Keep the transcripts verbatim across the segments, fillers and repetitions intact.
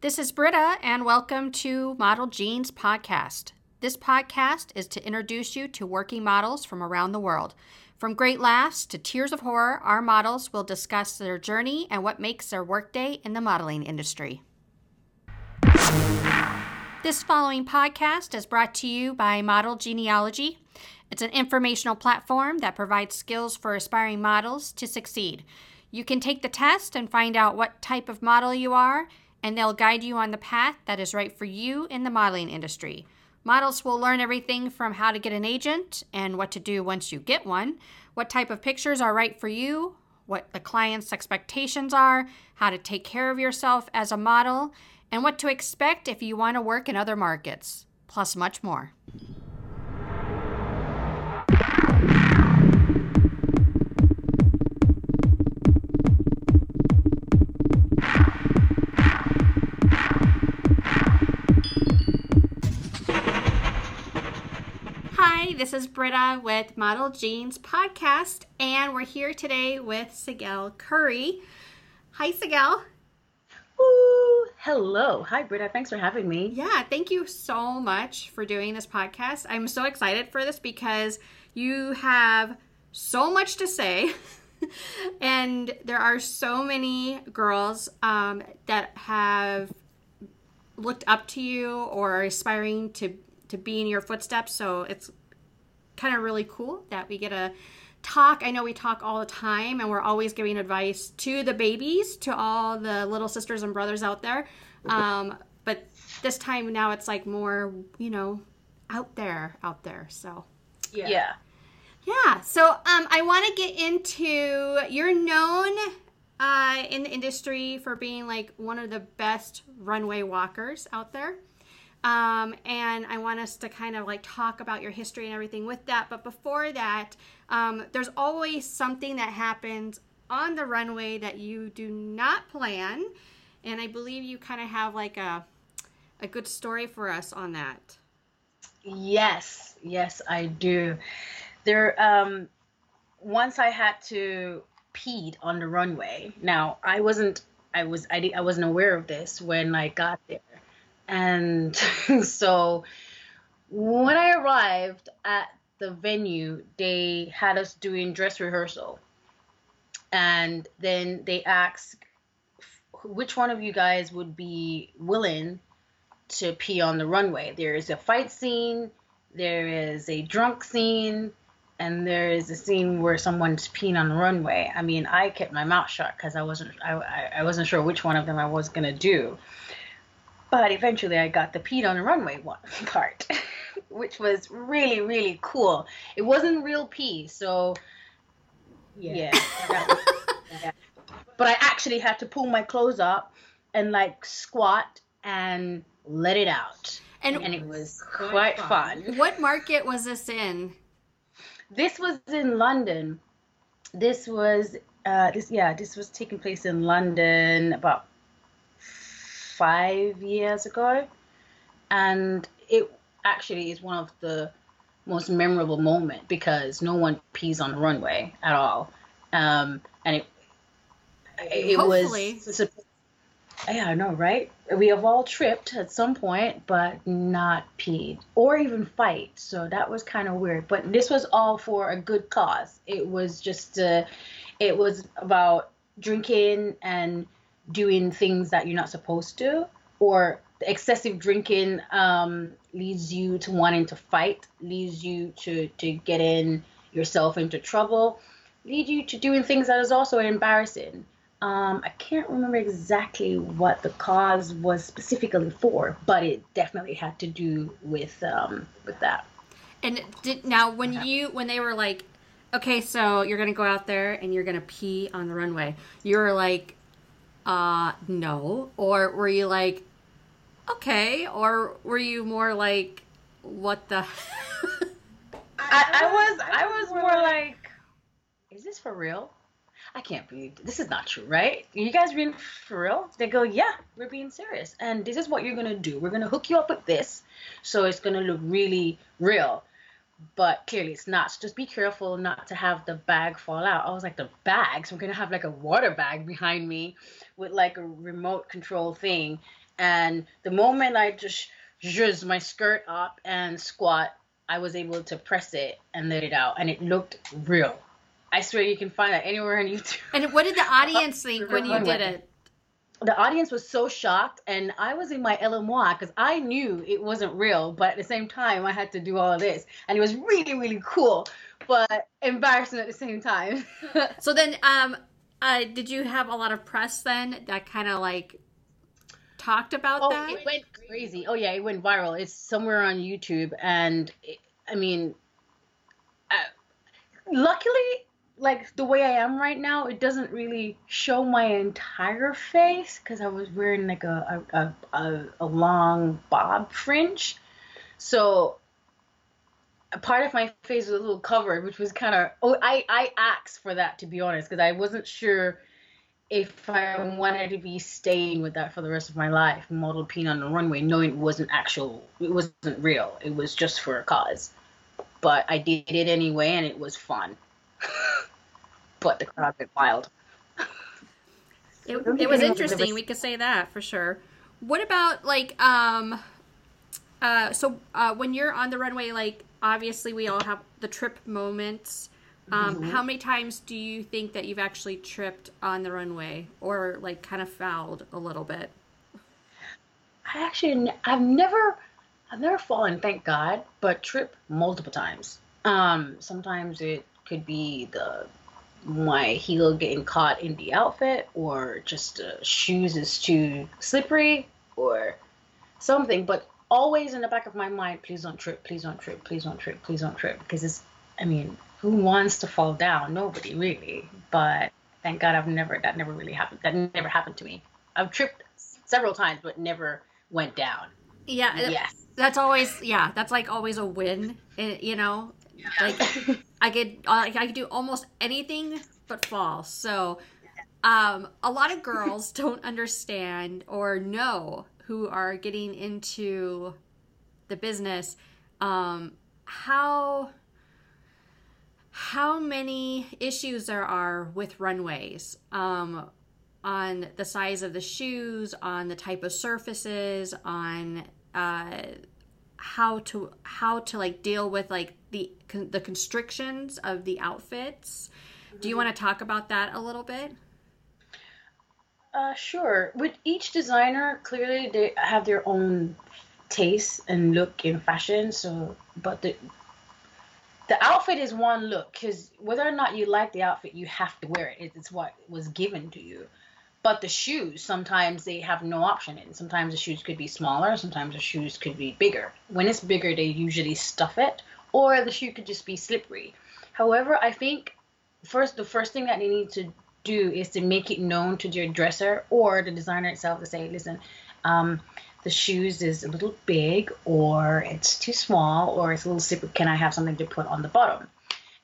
This is Britta, and welcome to Model Genes Podcast. This podcast is to introduce you to working models from around the world. From great laughs to tears of horror, our models will discuss their journey and what makes their workday in the modeling industry. This following podcast is brought to you by Model Genealogy. It's an informational platform that provides skills for aspiring models to succeed. You can take the test and find out what type of model you are, and they'll guide you on the path that is right for you in the modeling industry. Models will learn everything from how to get an agent and what to do once you get one, what type of pictures are right for you, what the client's expectations are, how to take care of yourself as a model, and what to expect if you want to work in other markets, plus much more. This is Britta with Model Genes Podcast, and we're here today with Sigail Curry. Hi, Sigail. Ooh, hello. Hi, Britta. Thanks for having me. Yeah, thank you so much for doing this podcast. I'm so excited for this because you have so much to say, and there are so many girls um, that have looked up to you or are aspiring to, to be in your footsteps, so it's kind of really cool that we get to talk. I know we talk all the time, and we're always giving advice to the babies, to all the little sisters and brothers out there. Um, but this time now it's like more, you know, out there, out there. So yeah. Yeah. yeah. So um, I want to get into, you're known uh, in the industry for being like one of the best runway walkers out there. Um, and I want us to kind of like talk about your history and everything with that. But before that, um, there's always something that happens on the runway that you do not plan. And I believe you kind of have like a, a good story for us on that. Yes. Yes, I do. There, um, once I had to pee on the runway. Now I wasn't, I was, I didn't, I wasn't aware of this when I got there. And so when I arrived at the venue, they had us doing dress rehearsal. And then they asked which one of you guys would be willing to pee on the runway. There is a fight scene, there is a drunk scene, and there is a scene where someone's peeing on the runway. I mean, I kept my mouth shut because I wasn't, I, I wasn't sure which one of them I was going to do. But eventually I got the peed on the runway one part, which was really, really cool. It wasn't real pee, so yeah. yeah, that was, yeah. But I actually had to pull my clothes up and like squat and let it out. And, and it was quite, quite fun. fun. What market was this in? This was in London. This was, uh, this yeah, this was taking place in London about five years ago, and it actually is one of the most memorable moments because no one pees on the runway at all, um, and it it Hopefully. was yeah I know, right? We have all tripped at some point, but not peed or even fight, so that was kind of weird. But this was all for a good cause. It was just uh, it was about drinking and doing things that you're not supposed to, or the excessive drinking um, leads you to wanting to fight, leads you to, to get in yourself into trouble, lead you to doing things that is also embarrassing. Um, I can't remember exactly what the cause was specifically for, but it definitely had to do with um, with that. And did, now when yeah. you, when they were like, okay, so you're going to go out there and you're going to pee on the runway, you were like, uh no, or were you like, okay, or were you more like, what the I, I was I was more like, is this for real? I can't believe this is not true, right? You guys being for real? They go, yeah, we're being serious, and this is what you're gonna do. We're gonna hook you up with this, so it's gonna look really real, but clearly it's not. So just be careful not to have the bag fall out. I was like, the bags? We're going to have like a water bag behind me with like a remote control thing. And the moment I just zhuzhed my skirt up and squat, I was able to press it and let it out. And it looked real. I swear you can find that anywhere on YouTube. And what did the audience think when you did it? The audience was so shocked, and I was in my element because I knew it wasn't real, but at the same time, I had to do all of this, and it was really, really cool, but embarrassing at the same time. So then, um, uh, did you have a lot of press then that kind of like talked about oh, that? It went crazy. Oh yeah, it went viral. It's somewhere on YouTube, and it, I mean, uh, luckily. Like the way I am right now, it doesn't really show my entire face because I was wearing like a a, a a long bob fringe, so a part of my face was a little covered, which was kind of oh I I asked for that, to be honest, because I wasn't sure if I wanted to be staying with that for the rest of my life, model peeing on the runway, knowing it wasn't actual, it wasn't real, it was just for a cause. But I did it anyway, and it was fun. But the crowd went wild. It, it was interesting. We could say that for sure. What about like, um, uh, so uh, when you're on the runway, like obviously we all have the trip moments. Um, mm-hmm. How many times do you think that you've actually tripped on the runway or like kind of fouled a little bit? I actually, I've never, I've never fallen, thank God, but tripped multiple times. Um, sometimes it could be the my heel getting caught in the outfit, or just uh, shoes is too slippery or something, but always in the back of my mind, please don't trip, please don't trip, please don't trip, please don't trip, because it's, I mean, who wants to fall down? Nobody really, but thank God I've never, that never really happened, that never happened to me. I've tripped several times, but never went down. Yeah, yes. That's always, yeah, that's like always a win, you know? Yeah. Like I could, like I could do almost anything but fall. So, um, a lot of girls don't understand or know who are getting into the business. Um, how how many issues there are with runways, um, on the size of the shoes, on the type of surfaces, on uh, how to how to like deal with like. the the constrictions of the outfits. Do you want to talk about that a little bit? Uh, sure. With each designer, clearly they have their own taste and look in fashion. So, but the the outfit is one look, because whether or not you like the outfit, you have to wear it. It's what was given to you. But the shoes, sometimes they have no option in. Sometimes the shoes could be smaller. Sometimes the shoes could be bigger. When it's bigger, they usually stuff it. Or the shoe could just be slippery. However, I think first the first thing that they need to do is to make it known to their dresser or the designer itself to say, listen, um, the shoes is a little big, or it's too small, or it's a little slippery. Can I have something to put on the bottom?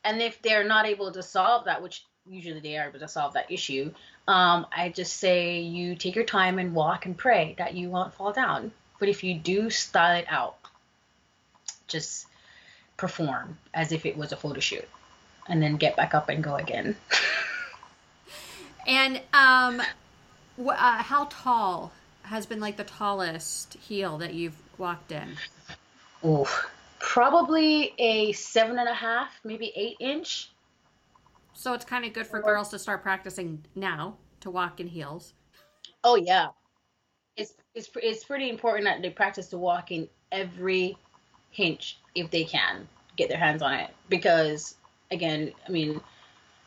And if they're not able to solve that, which usually they are able to solve that issue, um, I just say you take your time and walk and pray that you won't fall down. But if you do, style it out. Just perform as if it was a photo shoot, and then get back up and go again. And um, wh- uh, how tall has been like the tallest heel that you've walked in? Oh, probably a seven and a half, maybe eight inch. So it's kind of good for or- girls to start practicing now to walk in heels. Oh yeah, it's it's it's pretty important that they practice to walk in every hinge if they can get their hands on it, because again, I mean,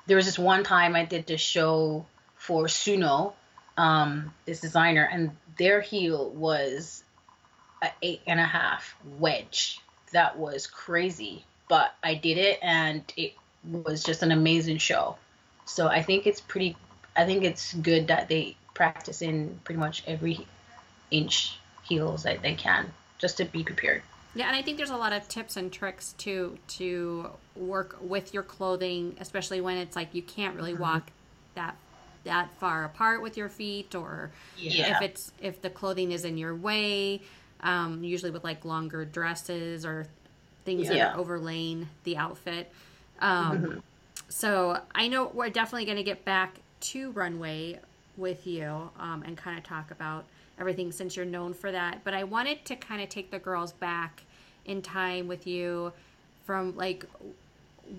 there was this one time I did this show for Suno, um, this designer, and their heel was an eight and a half wedge. That was crazy, but I did it, and it was just an amazing show. So I think it's pretty, I think it's good that they practice in pretty much every inch heels that they can, just to be prepared. Yeah, and I think there's a lot of tips and tricks to to work with your clothing, especially when it's like you can't really walk that that far apart with your feet, or yeah. if it's if the clothing is in your way, um, usually with like longer dresses or things yeah. that are overlaying the outfit. Um, mm-hmm. So I know we're definitely going to get back to runway with you um, and kind of talk about everything since you're known for that. But I wanted to kind of take the girls back in time with you from like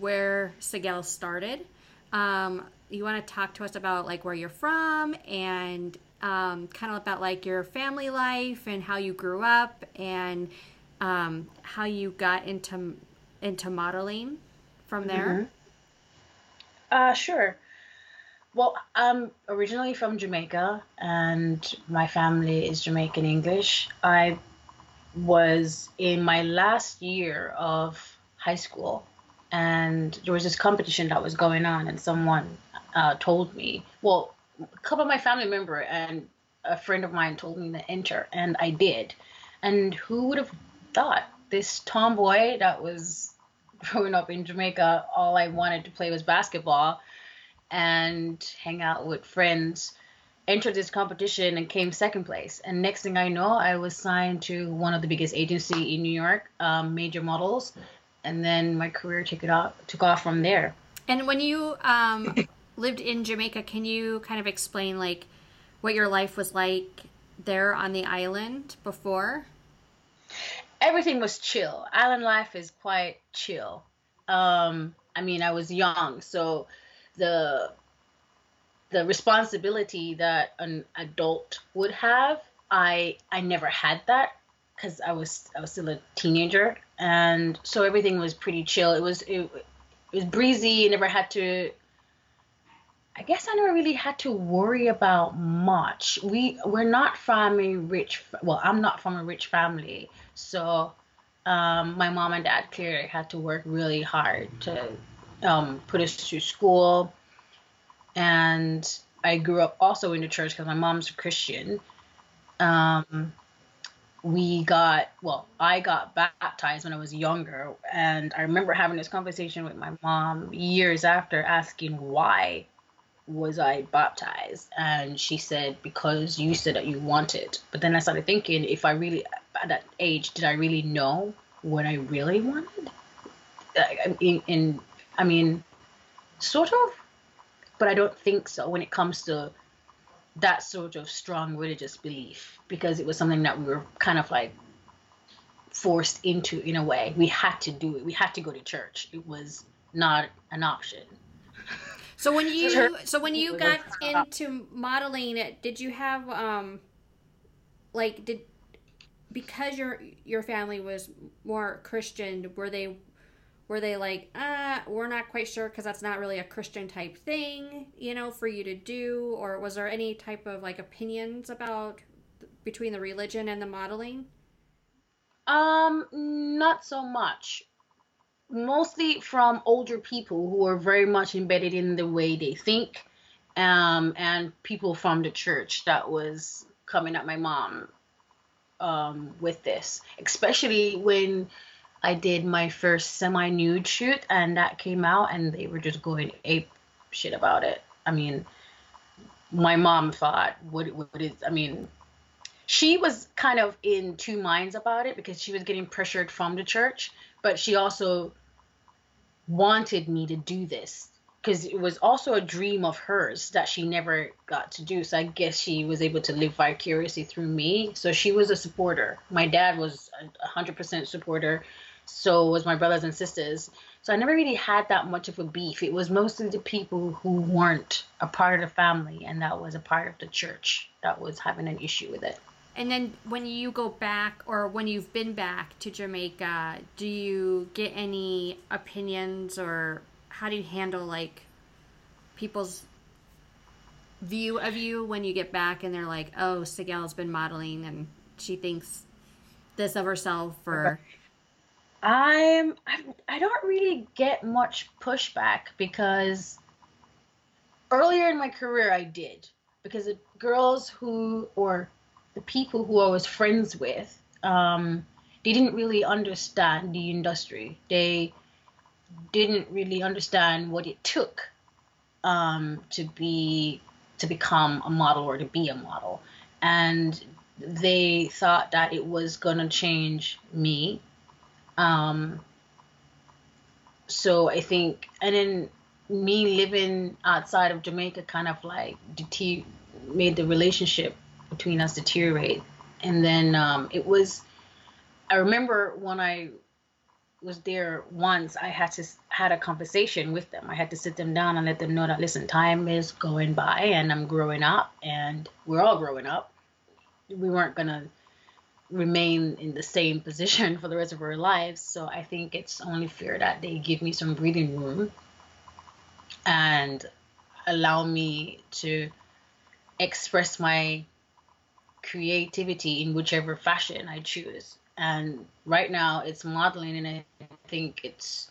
where Sigail started. Um, you want to talk to us about like where you're from and um, kind of about like your family life and how you grew up and um, how you got into into modeling from there. Mm-hmm. Uh, sure. Well, I'm originally from Jamaica, and my family is Jamaican English. I was in my last year of high school, and there was this competition that was going on, and someone uh, told me, well, a couple of my family members and a friend of mine told me to enter, and I did. And who would have thought this tomboy that was growing up in Jamaica, all I wanted to play was basketball and hang out with friends, entered this competition and came second place. And next thing I know, I was signed to one of the biggest agency in New York, um, Major Models. And then my career took it off, took off from there. And when you um, lived in Jamaica, can you kind of explain like what your life was like there on the island before? Everything was chill. Island life is quite chill. Um, I mean, I was young, so the the responsibility that an adult would have, I I never had that because I was I was still a teenager, and so everything was pretty chill. It was it, it was breezy. I never had to. I guess I never really had to worry about much. We we're not from a rich. Well, I'm not from a rich family, so um, my mom and dad clearly had to work really hard to. Um, put us through school, and I grew up also in the church because my mom's a Christian. Um, we got, well, I got baptized when I was younger, and I remember having this conversation with my mom years after, asking why was I baptized, and she said, because you said that you wanted. But then I started thinking, if I really, at that age, did I really know what I really wanted? In, in I mean, sort of, but I don't think so when it comes to that sort of strong religious belief, because it was something that we were kind of like forced into in a way. We had to do it. We had to go to church. It was not an option. So when you so when you got into modeling, did you have um like did because your your family was more Christian, were they Were they like, uh, we're not quite sure because that's not really a Christian type thing, you know, for you to do? Or was there any type of like opinions about between the religion and the modeling? Um, not so much. Mostly from older people who are very much embedded in the way they think, um, and people from the church that was coming at my mom um, with this, especially when I did my first semi-nude shoot, and that came out, and they were just going ape shit about it. I mean, my mom thought, what, what is, I mean, she was kind of in two minds about it because she was getting pressured from the church, but she also wanted me to do this because it was also a dream of hers that she never got to do. So I guess she was able to live vicariously through me. So she was a supporter. My dad was a one hundred percent supporter. So was my brothers and sisters. So I never really had that much of a beef. It was mostly the people who weren't a part of the family, and that was a part of the church, that was having an issue with it. And then when you go back, or when you've been back to Jamaica, do you get any opinions, or how do you handle like people's view of you when you get back and they're like, oh, Sigail's been modeling and she thinks this of herself? Or I'm, I, I don't really get much pushback, because earlier in my career I did, because the girls who, or the people who I was friends with, um, they didn't really understand the industry. They didn't really understand what it took um, to be to become a model or to be a model, and they thought that it was gonna change me. Um, so I think, and then me living outside of Jamaica kind of like deter made the relationship between us deteriorate. And then um, it was, I remember when I was there once, I had to had a conversation with them. I had to sit them down and let them know that, listen, time is going by and I'm growing up and we're all growing up. We weren't going to remain in the same position for the rest of our lives. So I think it's only fair that they give me some breathing room and allow me to express my creativity in whichever fashion I choose. And right now it's modeling, and I think it's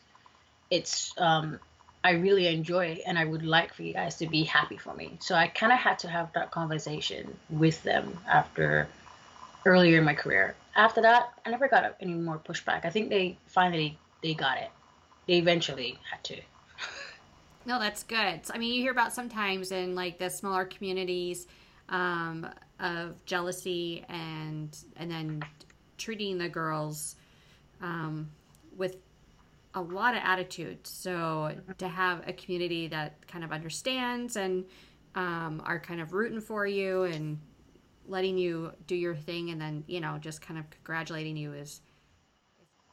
it's um I really enjoy it, and I would like for you guys to be happy for me. So I kind of had to have that conversation with them after earlier in my career. After that, I never got any more pushback. I think they finally they got it. They eventually had to. No, that's good. I mean, you hear about sometimes in like the smaller communities um, of jealousy and and then treating the girls um, with a lot of attitude. So to have a community that kind of understands and um, are kind of rooting for you and letting you do your thing, and then, you know, just kind of congratulating you is.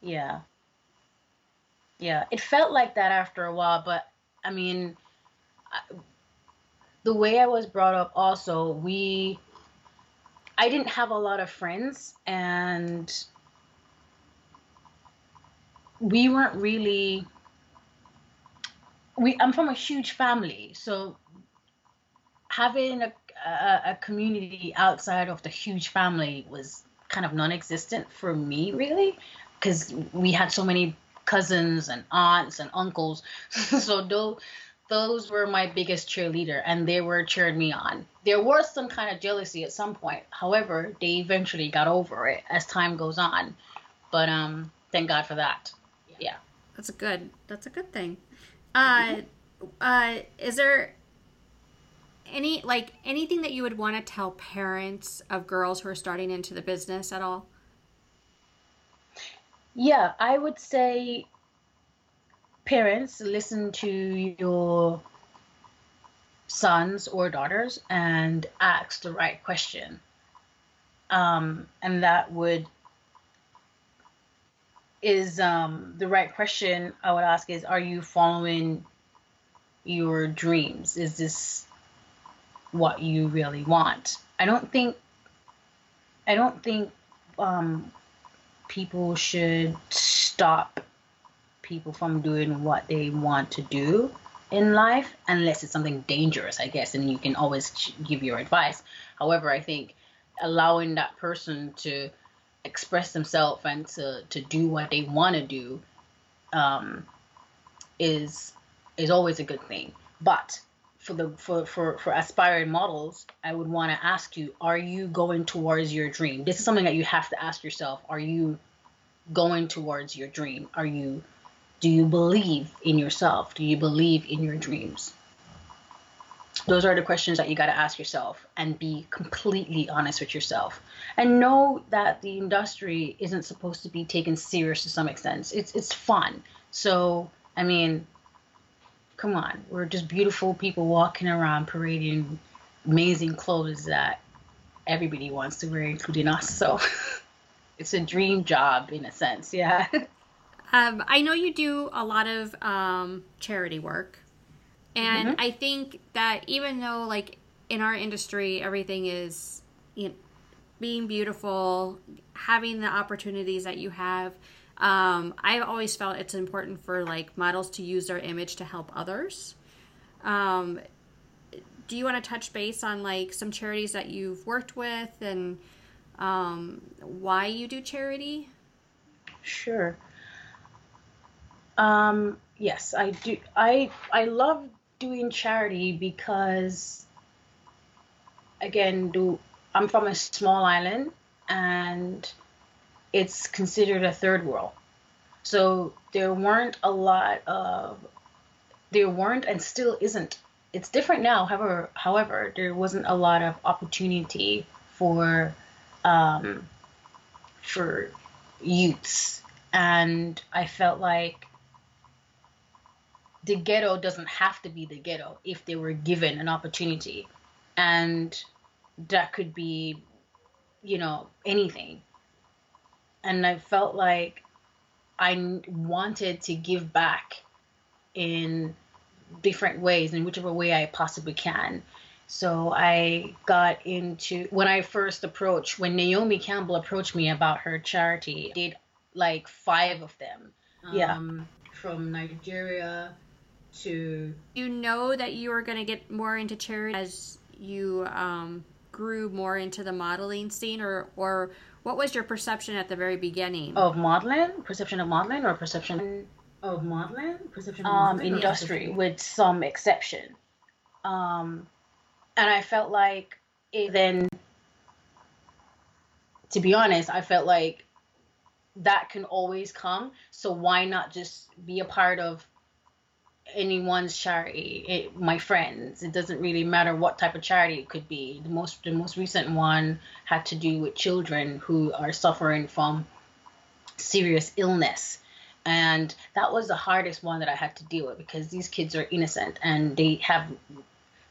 Yeah. Yeah. It felt like that after a while, but I mean, I, the way I was brought up also, we, I didn't have a lot of friends, and we weren't really, we, I'm from a huge family. So having a, a, a community outside of the huge family was kind of non-existent for me, really, because we had so many cousins and aunts and uncles. So those, those were my biggest cheerleader, and they were cheering me on. There was some kind of jealousy at some point. However, they eventually got over it as time goes on. But um, thank God for that. Yeah. That's a good, that's a good thing. Uh, uh, is there any, like anything that you would want to tell parents of girls who are starting into the business at all? Yeah, I would say parents, listen to your sons or daughters and ask the right question. Um, and that would is um, the right question I would ask is, are you following your dreams? Is this what you really want? I don't think, I don't think, um, people should stop people from doing what they want to do in life, unless it's something dangerous, I guess, and you can always give your advice. However, I think allowing that person to express themselves and to, to do what they want to do um, is is always a good thing. But for the for, for, for aspiring models, I would want to ask you, are you going towards your dream? This is something that you have to ask yourself. Are you going towards your dream? Are you, do you believe in yourself? Do you believe in your dreams? Those are the questions that you got to ask yourself, and be completely honest with yourself, and know that the industry isn't supposed to be taken serious to some extent. It's, it's fun. So, I mean, come on, we're just beautiful people walking around parading amazing clothes that everybody wants to wear, including us. So it's a dream job in a sense. Yeah. Um, I know you do a lot of um, charity work. And mm-hmm. I think that even though, like, in our industry, everything is, you know, being beautiful, having the opportunities that you have, Um, I've always felt it's important for like models to use their image to help others. Um, do you want to touch base on like some charities that you've worked with and um, why you do charity? Sure. Um, yes, I do. I, I love doing charity because, again, do I'm from a small island, and it's considered a third world. So there weren't a lot of, there weren't and still isn't. It's different now. However, however, there wasn't a lot of opportunity for, um, for youths. And I felt like the ghetto doesn't have to be the ghetto if they were given an opportunity. And that could be, you know, anything. And I felt like I wanted to give back in different ways, in whichever way I possibly can. So I got into, when I first approached, when Naomi Campbell approached me about her charity, I did like five of them. Yeah. Um, from Nigeria to... You know that you were going to get more into charity as you um, grew more into the modeling scene, or, or what was your perception at the very beginning? Of modeling? Perception of modeling or perception... Of modeling? Perception of modeling? Um, industry, yeah. With some exception. Um, and I felt like it then... To be honest, I felt like that can always come. So why not just be a part of anyone's charity? It, my friends, it doesn't really matter what type of charity it could be. The most, the most recent one had to do with children who are suffering from serious illness. And that was the hardest one that I had to deal with, because these kids are innocent and they have,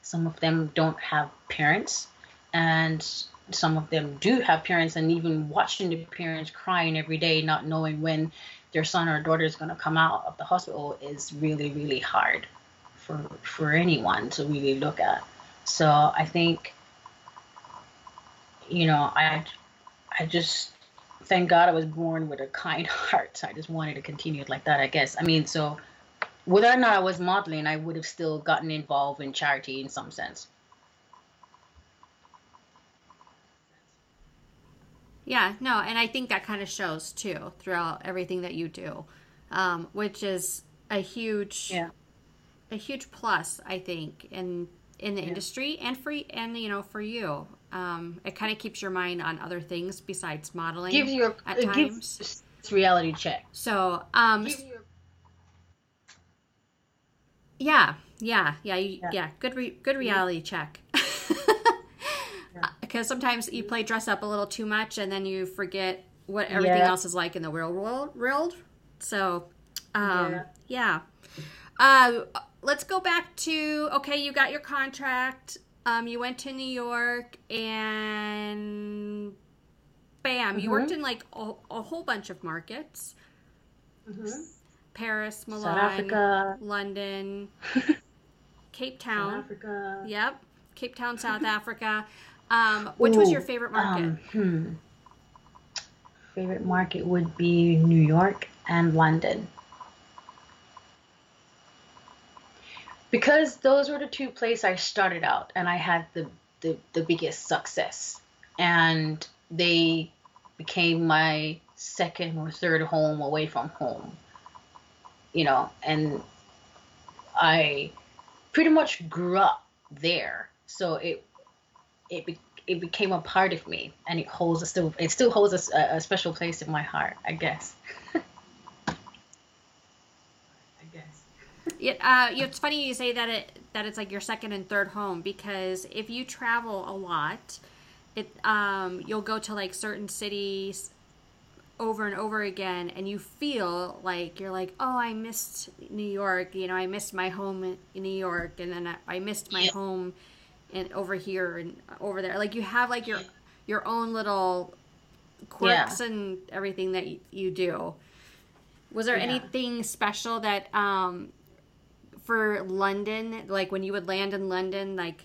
some of them don't have parents, and some of them do have parents, and even watching the parents crying every day, not knowing when their son or daughter is going to come out of the hospital, is really, really hard for for anyone to really look at. So I think, you know, I, I just, thank God I was born with a kind heart. I just wanted to continue it like that, I guess. I mean, so whether or not I was modeling, I would have still gotten involved in charity in some sense. Yeah, no, and I think that kind of shows, too, throughout everything that you do, um, which is a huge, yeah. a huge plus, I think, in in the yeah. industry and for, and you know, for you. Um, it kind of keeps your mind on other things besides modeling. Gives you a, at it times. Gives it's reality check. So, um, gives you a... yeah, yeah, yeah, you, yeah, yeah, good, re, good reality yeah. check. Because sometimes you play dress up a little too much, and then you forget what everything yeah. else is like in the real world. So, um, yeah. yeah. Uh, let's go back to, okay, you got your contract. Um, you went to New York, and bam, mm-hmm. you worked in like a, a whole bunch of markets. Mm-hmm. Paris, Milan, South Africa. London, Cape Town. South Africa. Yep, Cape Town, South Africa. Um, which Ooh, was your favorite market? Um, hmm. Favorite market would be New York and London. Because those were the two places I started out, and I had the, the, the biggest success. And they became my second or third home away from home. You know, and I pretty much grew up there. So it... It be, it became a part of me, and it holds a still it still holds a, a special place in my heart, I guess. I guess. Yeah, uh, it's funny you say that it that it's like your second and third home, because if you travel a lot, it um you'll go to like certain cities over and over again, and you feel like you're like, oh, I missed New York, you know, I missed my home in New York, and then I, I missed my yeah. home. And over here and over there, like you have like your your own little quirks yeah. and everything that you do. Was there yeah. anything special that um for London, like when you would land in London, like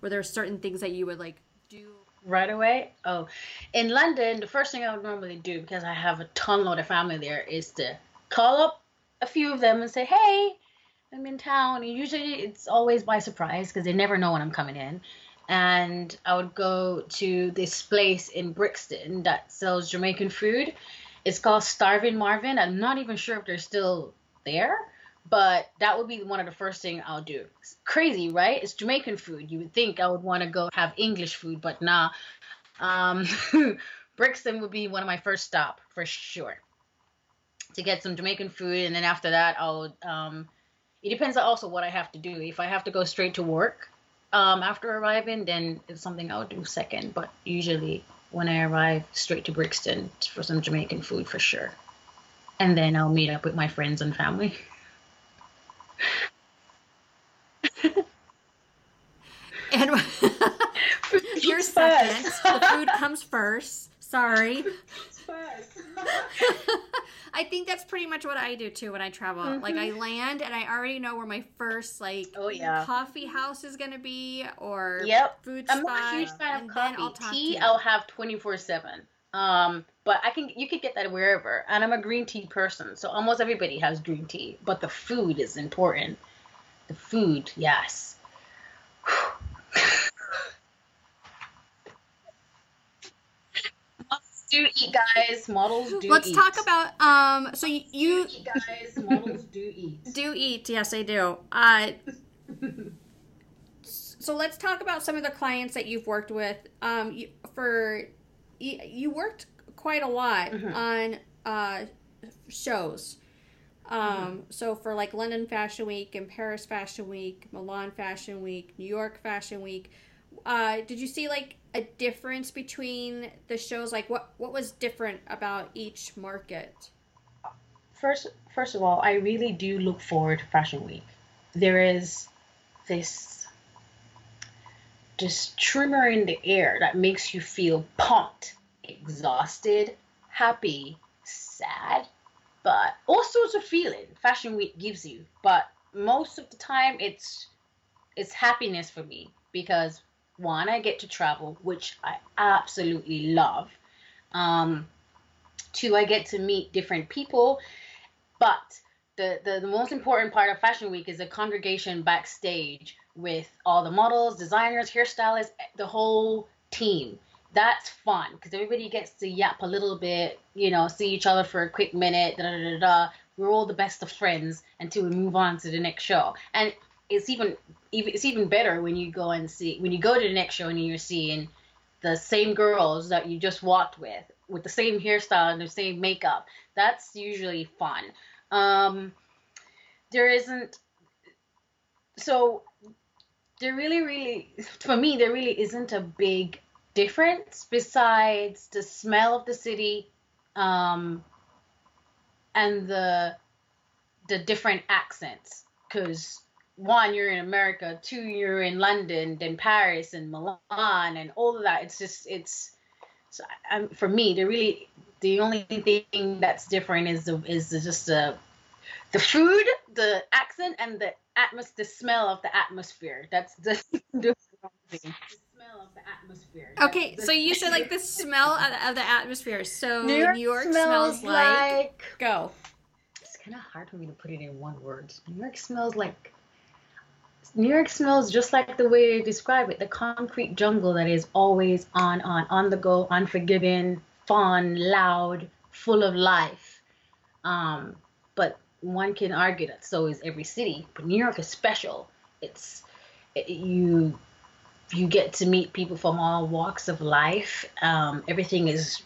were there certain things that you would like do right away? Oh, in London, the first thing I would normally do, because I have a ton load of family there, is to call up a few of them and say, hey, I'm in town, and usually it's always by surprise because they never know when I'm coming in. And I would go to this place in Brixton that sells Jamaican food. It's called Starvin' Marvin. I'm not even sure if they're still there, but that would be one of the first thing I'll do. It's crazy, right? It's Jamaican food. You would think I would want to go have English food, but nah. Um, Brixton would be one of my first stop for sure, to get some Jamaican food. And then after that, I would... Um, It depends on also what I have to do. If I have to go straight to work um, after arriving, then it's something I'll do second. But usually when I arrive, straight to Brixton for some Jamaican food for sure. And then I'll meet up with my friends and family. and You're second. The food comes first. Sorry. I think that's pretty much what I do too when I travel. Mm-hmm. Like I land and I already know where my first like oh, yeah. coffee house is going to be or yep. food spot. I'm not a huge fan of coffee. I'll tea I'll have twenty-four seven. Um, but I can, you could get that wherever. And I'm a green tea person. So almost everybody has green tea, but the food is important. The food. Yes. Do eat, guys. Models do Let's eat. Let's talk about, um, so you... you do eat, guys. Models do eat. Do eat. Yes, they do. Uh, so let's talk about some of the clients that you've worked with. Um, you, for... You, you worked quite a lot mm-hmm. on uh, shows. Um, mm-hmm. So for, like, London Fashion Week and Paris Fashion Week, Milan Fashion Week, New York Fashion Week. Uh, did you see, like... a difference between the shows? Like what, what was different about each market? First, first of all, I really do look forward to Fashion Week. There is this, this tremor in the air that makes you feel pumped, exhausted, happy, sad, but all sorts of feeling Fashion Week gives you. But most of the time it's, it's happiness for me because one, I get to travel, which I absolutely love. Um, two, I get to meet different people. But the, the, the most important part of Fashion Week is a congregation backstage with all the models, designers, hairstylists, the whole team. That's fun because everybody gets to yap a little bit, you know, see each other for a quick minute. Da, da, da, da. We're all the best of friends until we move on to the next show. And it's even... it's even better when you go and see when you go to the next show and you're seeing the same girls that you just walked with with the same hairstyle and the same makeup. That's usually fun. Um, there isn't so there really really for me there really isn't a big difference besides the smell of the city um, and the the different accents because. One, you're in America. Two, you're in London, then Paris and Milan, and all of that. It's just, it's. So I'm, for me, the really, the only thing that's different is the is the, just the, the food, the accent, and the atmos, the smell of the atmosphere. That's the, the thing. Of the atmosphere. Okay, so you said like the smell of the, of the atmosphere. So New York, New York smells, smells like, like go. It's kind of hard for me to put it in one word. New York smells like. New York smells just like the way they describe it, the concrete jungle that is always on, on, on the go, unforgiving, fun, loud, full of life. Um, but one can argue that so is every city, but New York is special. It's, it, you, you get to meet people from all walks of life. Um, everything is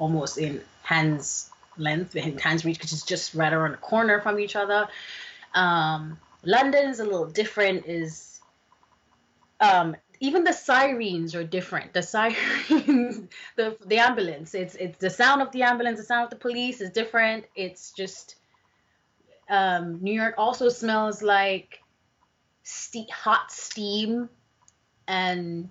almost in hands length, in hands reach, which is just right around the corner from each other. Um, London is a little different. Is um, even the sirens are different. The sirens, the the ambulance. It's it's the sound of the ambulance. The sound of the police is different. It's just um, New York also smells like ste- hot steam, and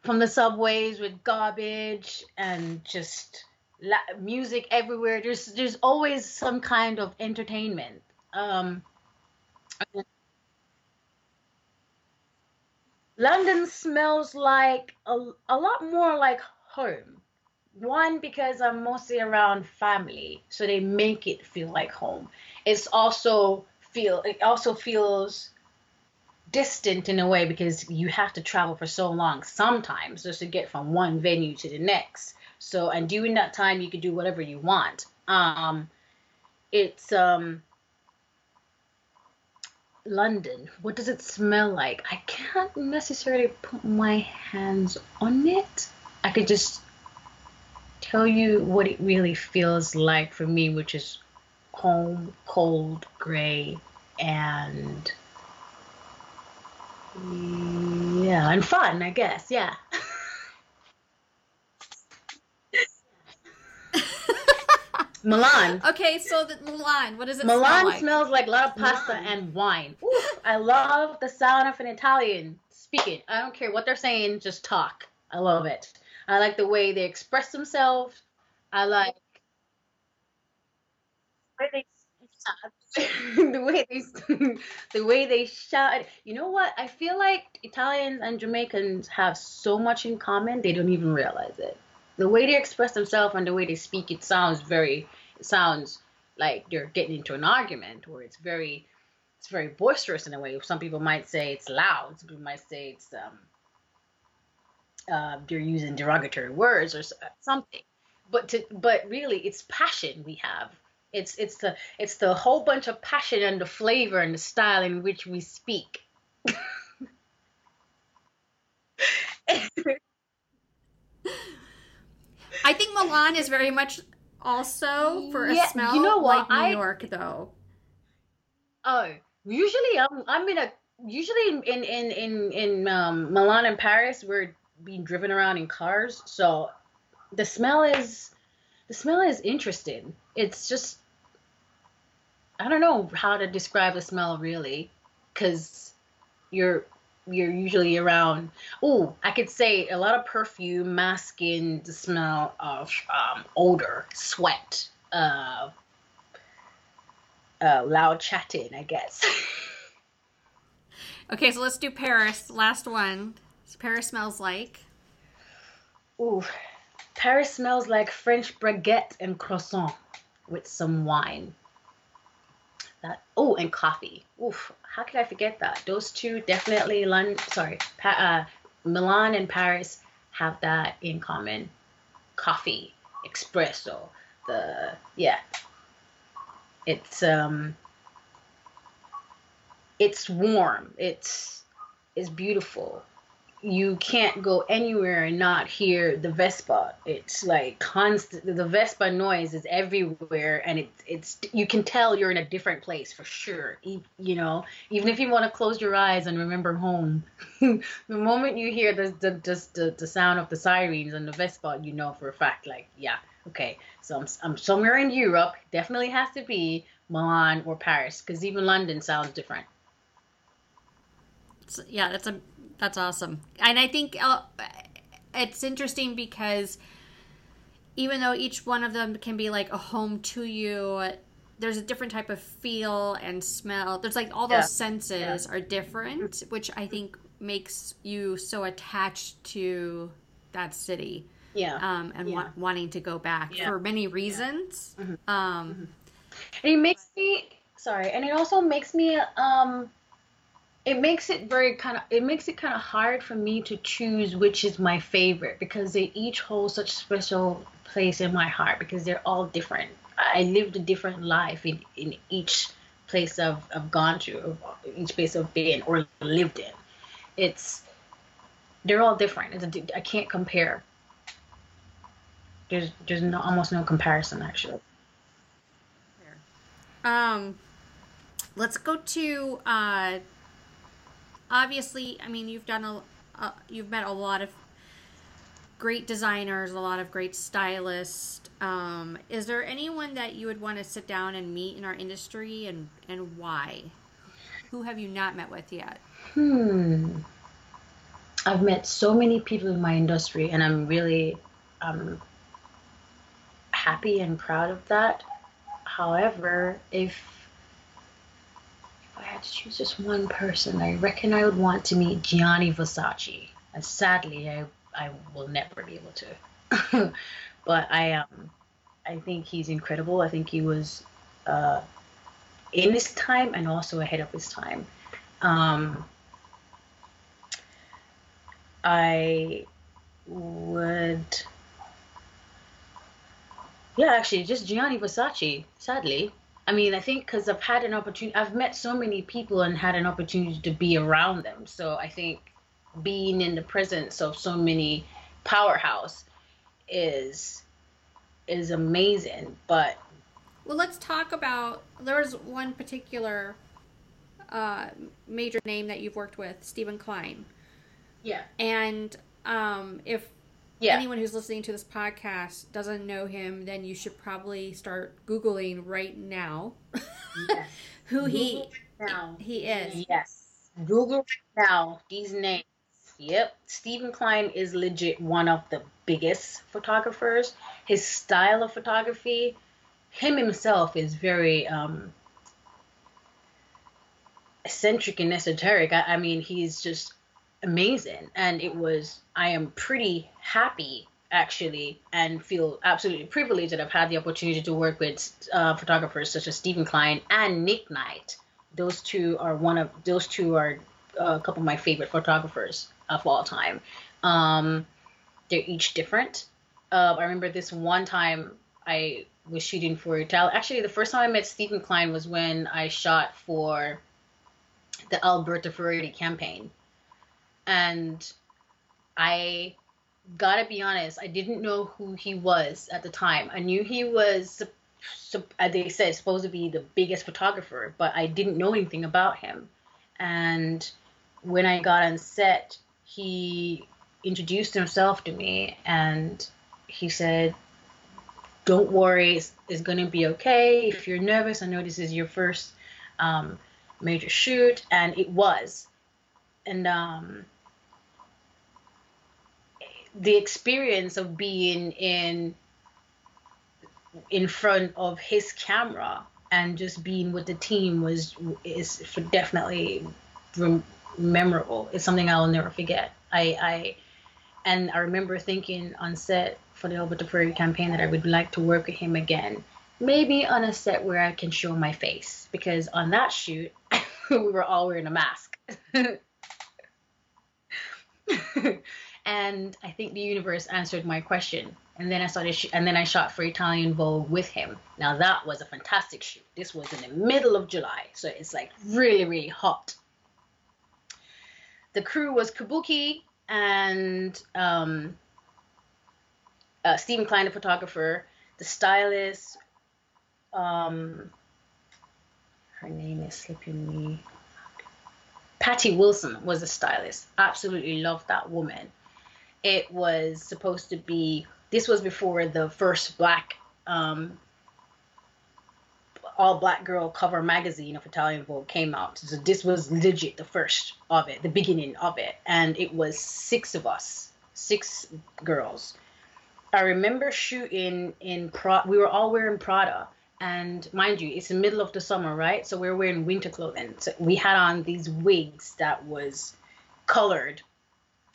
from the subways with garbage and just la- music everywhere. There's there's always some kind of entertainment. Um, London smells like a, a lot more like home. One, because I'm mostly around family, so they make it feel like home. It's also feel it also feels distant in a way because you have to travel for so long sometimes just to get from one venue to the next. So and during that time you can do whatever you want. Um, it's um. London, what does it smell like? I can't necessarily put my hands on it. I could just tell you what it really feels like for me, which is home, cold, gray, and yeah, and fun, I guess, yeah. Milan. Okay, so the, Milan, what does it Milan smell like? Milan smells like a lot of pasta Milan. And wine. Ooh, I love the sound of an Italian speaking. I don't care what they're saying, just talk. I love it. I like the way they express themselves. I like the way they shout. the, way they, the way they shout. You know what? I feel like Italians and Jamaicans have so much in common, they don't even realize it. The way they express themselves and the way they speak, it sounds very, it sounds like they're getting into an argument, or it's very, it's very boisterous in a way. Some people might say it's loud. Some people might say it's, um, uh, they're using derogatory words or something. But to, but really, it's passion we have. It's it's the it's the whole bunch of passion and the flavor and the style in which we speak. I think Milan is very much also for a yeah, smell, you know what? Like New York, I, though. Oh, usually I'm I'm in a usually in in in in um, Milan and Paris we're being driven around in cars, so the smell is the smell is interesting. It's just I don't know how to describe the smell really, because you're. You're usually around. Oh, I could say a lot of perfume masking the smell of um, odor, sweat, uh, uh, loud chatting, I guess. Okay, so let's do Paris. Last one. So Paris smells like. Ooh, Paris smells like French baguette and croissant with some wine. That oh, and coffee. Oof. How could I forget that? Those two definitely, London, sorry, pa- uh, Milan and Paris have that in common. Coffee, espresso, the, yeah. It's, um, it's warm. It's, it's beautiful. You can't go anywhere and not hear the Vespa. It's like constant, the Vespa noise is everywhere, and it, it's, you can tell you're in a different place for sure. You know, even if you want to close your eyes and remember home, the moment you hear the, the, just the, the sound of the sirens and the Vespa, you know for a fact, like, yeah, okay. So I'm, I'm somewhere in Europe, definitely has to be Milan or Paris, because even London sounds different. So, yeah, that's a, That's awesome. And I think uh, it's interesting because even though each one of them can be like a home to you, there's a different type of feel and smell. There's like all yeah. those senses yeah. are different, which I think makes you so attached to that city. Yeah. Um, and yeah. Wa- wanting to go back yeah. for many reasons. Yeah. Mm-hmm. Um, mm-hmm. And it makes me, sorry, and it also makes me... Um, It makes it very kind of, it makes it kind of hard for me to choose which is my favorite, because they each hold such a special place in my heart, because they're all different. I lived a different life in, in each place I've, I've gone to, each place I've been or lived in. It's, they're all different. It's a, I can't compare. There's, there's no, almost no comparison actually. Um, let's go to, uh, obviously, I mean, you've done a, uh, you've met a lot of great designers, a lot of great stylists. Um, is there anyone that you would want to sit down and meet in our industry, and, and why? Who have you not met with yet? Hmm. I've met so many people in my industry, and I'm really um, happy and proud of that. However, if I had to choose just one person, I reckon I would want to meet Gianni Versace, and sadly I I will never be able to. But I um I think he's incredible. I think he was uh in his time and also ahead of his time. um I would yeah actually just Gianni Versace, sadly. I mean, I think because I've had an opportunity, I've met so many people and had an opportunity to be around them. So I think being in the presence of so many powerhouse is is amazing. But well, let's talk about, there was one particular uh, major name that you've worked with, Stephen Klein. Yeah. And um, if Yeah. anyone who's listening to this podcast doesn't know him, then you should probably start Googling right now yes. who Google he now. he is. Yes. Google right now these names. Yep. Stephen Klein is legit one of the biggest photographers. His style of photography, him himself is very um, eccentric and esoteric. I, I mean, he's just amazing. And it was, I am pretty happy, actually, and feel absolutely privileged that I've had the opportunity to work with uh, photographers such as Stephen Klein and Nick Knight. Those two are one of, those two are a couple of my favorite photographers of all time. Um, they're each different. Uh, I remember this one time I was shooting for Ital. Actually, the first time I met Stephen Klein was when I shot for the Alberta Ferretti campaign. And I gotta be honest, I didn't know who he was at the time. I knew he was, as they said, supposed to be the biggest photographer, but I didn't know anything about him. And when I got on set, he introduced himself to me and he said, don't worry, it's, it's going to be okay. If you're nervous, I know this is your first um, major shoot. And it was. And um, the experience of being in in front of his camera and just being with the team was is for definitely memorable. It's something I'll never forget. I, I and I remember thinking on set for the Alberta Ferretti campaign that I would like to work with him again, maybe on a set where I can show my face, because on that shoot we were all wearing a mask. And I think the universe answered my question. And then I started, sh and then I shot for Italian Vogue with him. Now that was a fantastic shoot. This was in the middle of July, so it's like really, really hot. The crew was Kabuki and um, uh, Stephen Klein, the photographer, the stylist. Um, her name is slipping me. Patty Wilson was a stylist. Absolutely loved that woman. It was supposed to be, this was before the first black, um, all black girl cover magazine of Italian Vogue came out. So this was legit the first of it, the beginning of it. And it was six of us, six girls. I remember shooting in, Pro we were all wearing Prada. And mind you, it's the middle of the summer, right? So we were wearing winter clothing. So we had on these wigs that was colored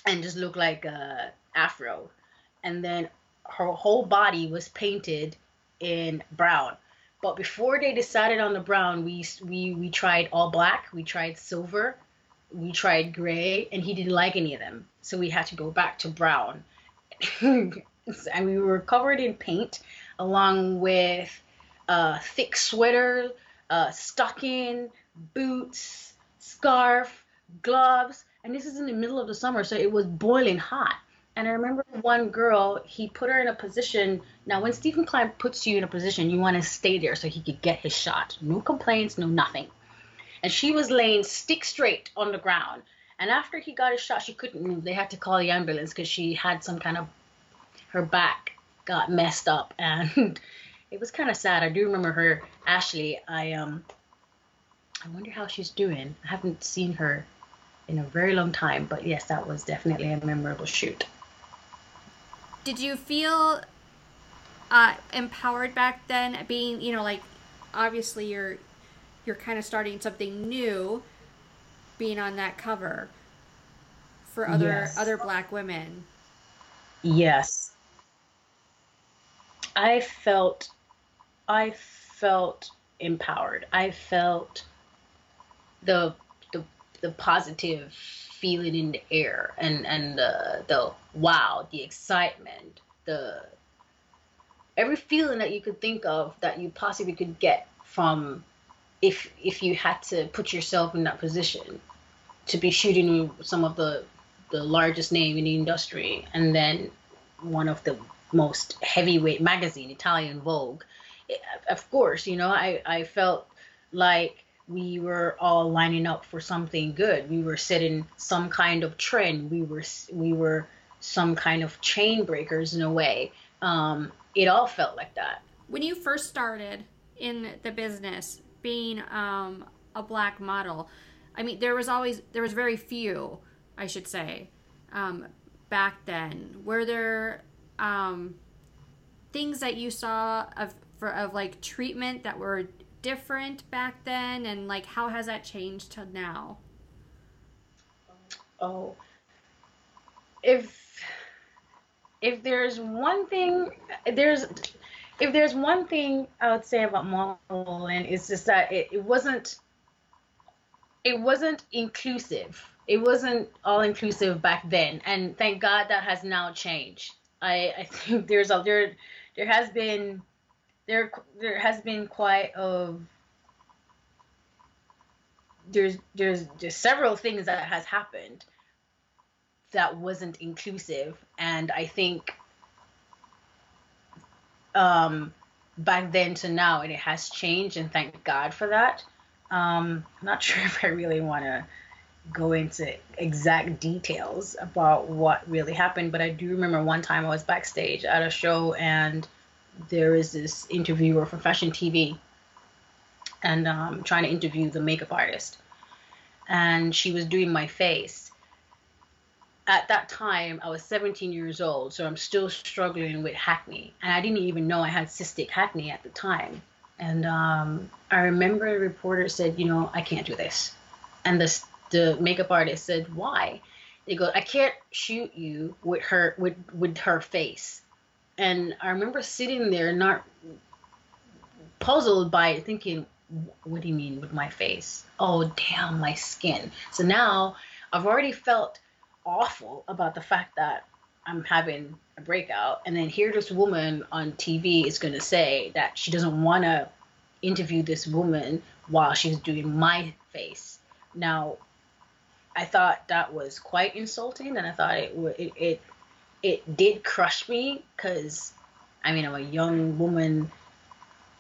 and just looked like a afro. And then her whole body was painted in brown. But before they decided on the brown, we, we, we tried all black, we tried silver, we tried gray, and he didn't like any of them. So we had to go back to brown. And we were covered in paint along with a thick sweater, a stocking, boots, scarf, gloves. And this is in the middle of the summer, so it was boiling hot. And I remember one girl, he put her in a position. Now, when Stephen Klein puts you in a position, you want to stay there so he could get his shot. No complaints, no nothing. And she was laying stick straight on the ground. And after he got his shot, she couldn't move. They had to call the ambulance because she had some kind of, her back got messed up. And it was kind of sad. I do remember her, Ashley. I, um, I wonder how she's doing. I haven't seen her in a very long time, but yes, that was definitely a memorable shoot. Did you feel uh, empowered back then, being, you know, like, obviously you're you're kind of starting something new, being on that cover for other yes. other Black women? Yes, I felt I felt empowered. I felt the the positive feeling in the air, and and the the wow, the excitement, the every feeling that you could think of that you possibly could get from if if you had to put yourself in that position to be shooting with some of the the largest name in the industry, and then one of the most heavyweight magazine, Italian Vogue. It, of course, you know, I I felt like we were all lining up for something good. We were setting some kind of trend. We were we were some kind of chain breakers in a way. Um, it all felt like that. When you first started in the business, being um, a Black model, I mean, there was always there was very few, I should say, um, back then? Were there um, things that you saw of for of like treatment that were different back then, and like how has that changed to now? Oh, if if there's one thing there's if there's one thing I would say about model, and it's just that it, it wasn't it wasn't inclusive. It wasn't all inclusive back then, and thank God that has now changed. I I think there's a there there has been. There, there has been quite of there's there's there's several things that has happened that wasn't inclusive, and I think um, back then to now it has changed, and thank God for that. Um, I'm not sure if I really want to go into exact details about what really happened, but I do remember one time I was backstage at a show and there is this interviewer for Fashion T V, and um, trying to interview the makeup artist, and she was doing my face. At that time, I was seventeen years old, so I'm still struggling with acne, and I didn't even know I had cystic acne at the time. And um, I remember a reporter said, you know, I can't do this. And the, the makeup artist said, why? They go, I can't shoot you with her, with, with her face. And I remember sitting there, not puzzled by it, thinking, what do you mean with my face? Oh, damn, my skin. So now I've already felt awful about the fact that I'm having a breakout. And then here this woman on T V is going to say that she doesn't want to interview this woman while she's doing my face. Now, I thought that was quite insulting, and I thought it it, it It did crush me, because, I mean, I'm a young woman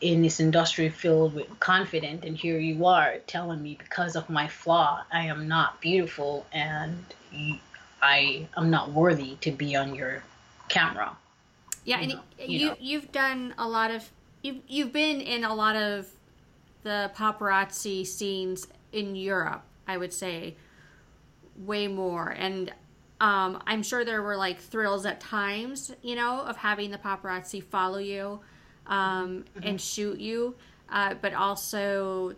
in this industry filled with confidence, and here you are telling me because of my flaw, I am not beautiful and I am not worthy to be on your camera. Yeah, you know, and you, you know. you've done a lot of, you've, you've been in a lot of the paparazzi scenes in Europe, I would say, way more, and Um, I'm sure there were like thrills at times, you know, of having the paparazzi follow you um, mm-hmm. and shoot you, uh, but also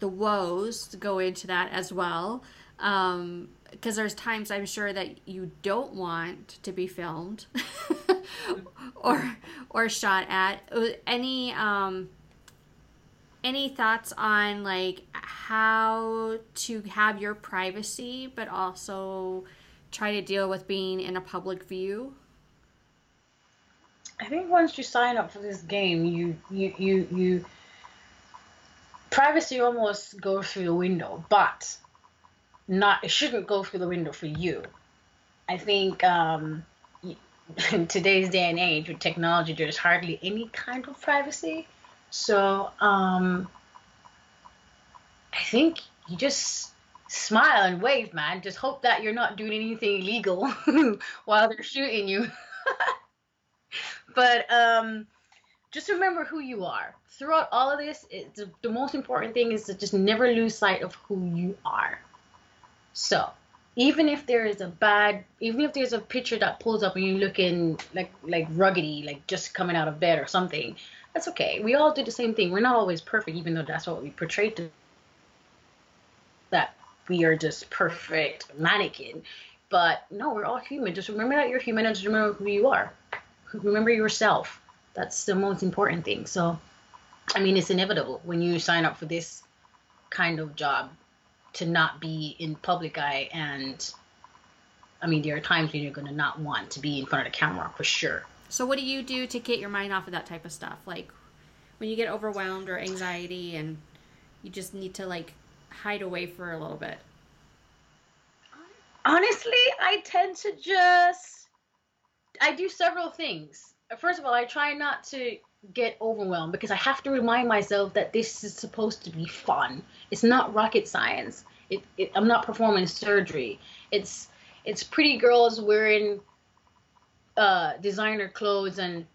the woes to go into that as well. Because um, there's times I'm sure that you don't want to be filmed or or shot at. Any um, any thoughts on like how to have your privacy, but also try to deal with being in a public view? I think once you sign up for this game, you you you, you privacy almost goes through the window, but not it shouldn't go through the window for you. I think um, in today's day and age with technology, there's hardly any kind of privacy. So um, I think you just smile and wave, man. Just hope that you're not doing anything illegal while they're shooting you. But um, just remember who you are. Throughout all of this, it, the, the most important thing is to just never lose sight of who you are. So even if there is a bad, even if there's a picture that pulls up and you're looking like, like ruggedy, like just coming out of bed or something, that's okay. We all do the same thing. We're not always perfect, even though that's what we portray to that. We are just perfect mannequin, but no, we're all human. Just remember that you're human, and just remember who you are. Remember yourself. That's the most important thing. So, I mean, it's inevitable when you sign up for this kind of job to not be in public eye. And I mean, there are times when you're going to not want to be in front of the camera for sure. So what do you do to get your mind off of that type of stuff? Like when you get overwhelmed or anxiety and you just need to like hide away for a little bit? Honestly, I tend to just, I do several things. First of all, I try not to get overwhelmed, because I have to remind myself that this is supposed to be fun. It's not rocket science. It, it, I'm not performing surgery. It's it's pretty girls wearing uh, designer clothes and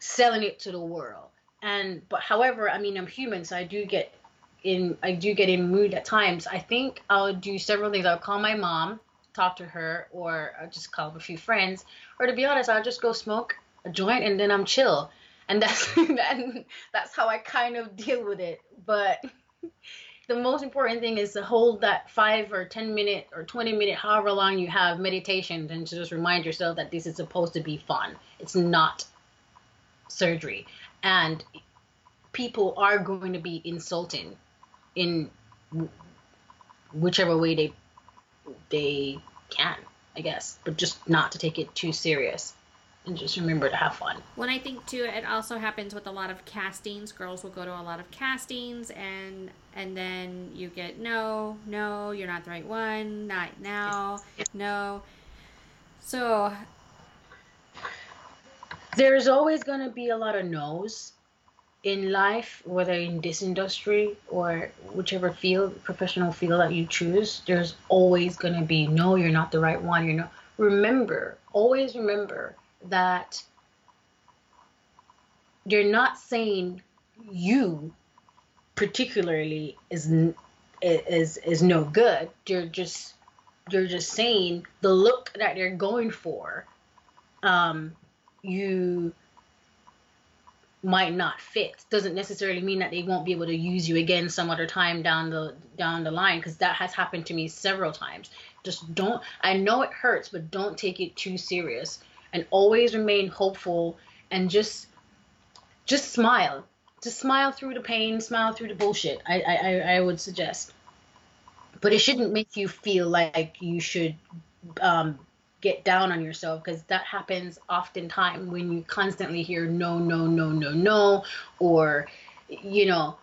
selling it to the world. And but however, I mean, I'm human, so I do get in I do get in mood at times. I think I'll do several things. I'll call my mom talk to her, or I'll just call up a few friends, or to be honest, I'll just go smoke a joint and then I'm chill. And that's and that's how I kind of deal with it. But the most important thing is to hold that five or ten minute or twenty minute, however long you have, meditation, and to just remind yourself that this is supposed to be fun. It's not surgery, and people are going to be insulting in whichever way they they can, I guess, but just not to take it too serious. And just remember to have fun. When I think, too, it also happens with a lot of castings. Girls will go to a lot of castings, and and then you get, no, no, you're not the right one, not now, no. So there's always going to be a lot of no's in life, whether in this industry or whichever field, professional field that you choose. There's always going to be, no, you're not the right one. You're not. Remember, always remember that they're not saying you particularly is is is no good. They're just they're just saying the look that they're going for, um, you might not fit. Doesn't necessarily mean that they won't be able to use you again some other time down the down the line, because that has happened to me several times. Just don't. I know it hurts, but don't take it too serious. And always remain hopeful, and just just smile. Just smile through the pain, smile through the bullshit, I, I, I would suggest. But it shouldn't make you feel like you should um, get down on yourself, because that happens oftentimes when you constantly hear no, no, no, no, no, or, you know,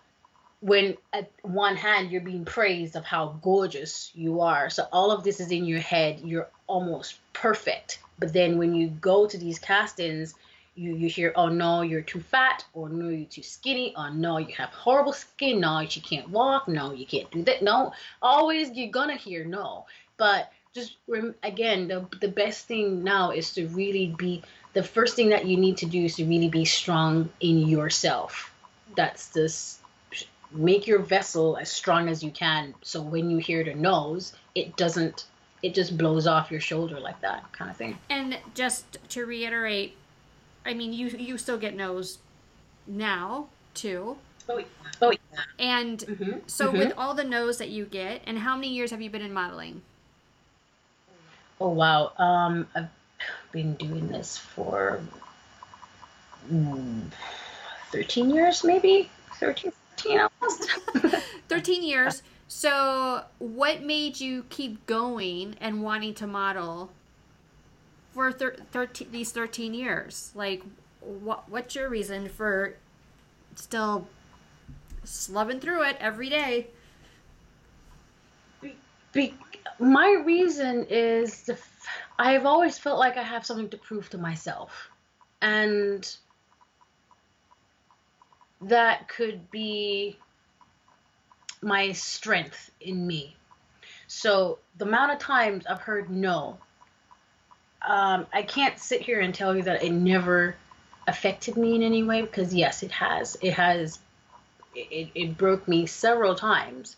when at one hand you're being praised of how gorgeous you are. So all of this is in your head. You're almost perfect. But then when you go to these castings, you, you hear, oh, no, you're too fat, or no, you're too skinny, or no, you have horrible skin, no, you can't walk, no, you can't do that, no. Always you're going to hear no. But just, again, the, the best thing now is to really be, the first thing that you need to do is to really be strong in yourself. That's this, make your vessel as strong as you can, so when you hear the no's, it doesn't, it just blows off your shoulder like that kind of thing. And just to reiterate, I mean, you you still get no's now too. Oh, yeah. Oh, yeah. And mm-hmm. so mm-hmm. with all the no's that you get, and how many years have you been in modeling? Oh, wow. Um, I've been doing this for mm, thirteen years, maybe? thirteen, fourteen almost. thirteen years. So what made you keep going and wanting to model for thir- thirteen, these thirteen years? Like, what what's your reason for still slugging through it every day? Be, be, my reason is the f- I've always felt like I have something to prove to myself. And that could be my strength in me. So the amount of times I've heard no, um, I can't sit here and tell you that it never affected me in any way, because yes, it has. It has, it, it broke me several times.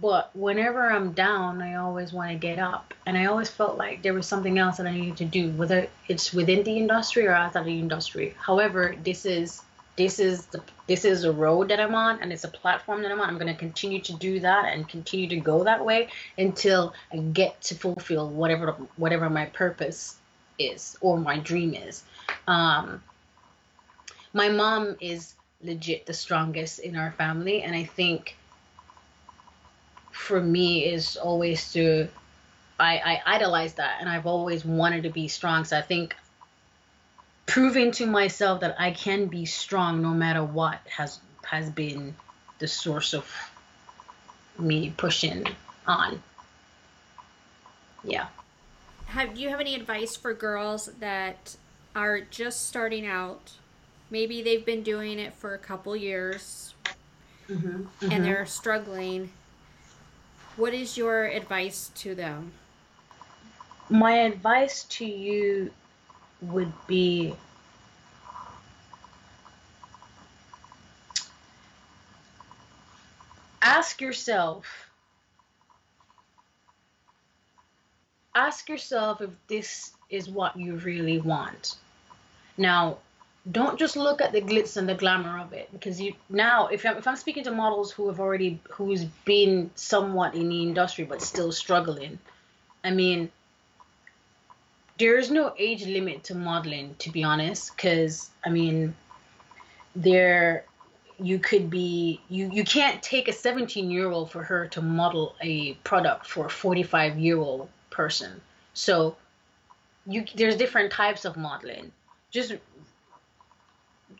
But whenever I'm down, I always want to get up. And I always felt like there was something else that I needed to do, whether it's within the industry or outside the industry. However, this is This is the this is a road that I'm on, and it's a platform that I'm on. I'm going to continue to do that and continue to go that way until I get to fulfill whatever whatever my purpose is or my dream is. Um, my mom is legit the strongest in our family, and I think for me is always to I, I idolize that, and I've always wanted to be strong. So I think proving to myself that I can be strong no matter what has has been the source of me pushing on. Yeah. Have do you have any advice for girls that are just starting out? Maybe they've been doing it for a couple years, mm-hmm. Mm-hmm. and they're struggling. What is your advice to them? My advice to you would be ask yourself ask yourself if this is what you really want. Now, don't just look at the glitz and the glamour of it, because you now, if I'm, if I'm speaking to models who have already, who's been somewhat in the industry but still struggling, I mean, there is no age limit to modeling, to be honest, because, I mean, there, you could be, you, you can't take a seventeen-year-old for her to model a product for a forty-five-year-old person. So you, there's different types of modeling. Just,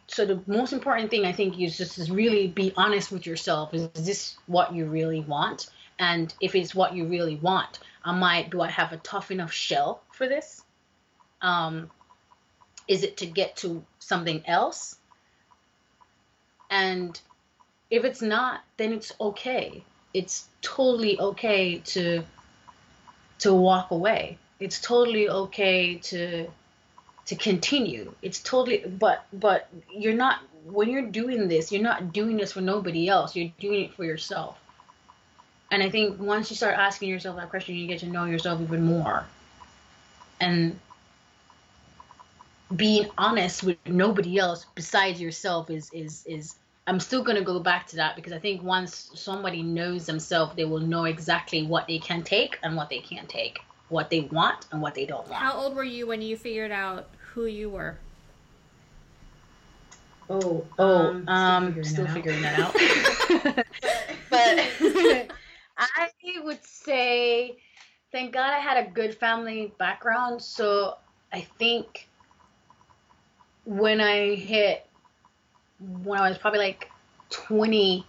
so the most important thing, I think, is just is really be honest with yourself. Is, is this what you really want? And if it's what you really want, am I, do I have a tough enough shell for this? Um, is it to get to something else? And if it's not, then it's okay. It's totally okay to to walk away. It's totally okay to to continue. It's totally, but but you're not, when you're doing this, you're not doing this for nobody else. You're doing it for yourself. And I think once you start asking yourself that question, you get to know yourself even more. And being honest with nobody else besides yourself is, is, is I'm still going to go back to that, because I think once somebody knows themselves, they will know exactly what they can take and what they can't take, what they want and what they don't want. How old were you when you figured out who you were? Oh, oh, um, um, still figuring that out. Figuring that out. But... I would say, thank God I had a good family background. So I think when I hit, when I was probably like twenty,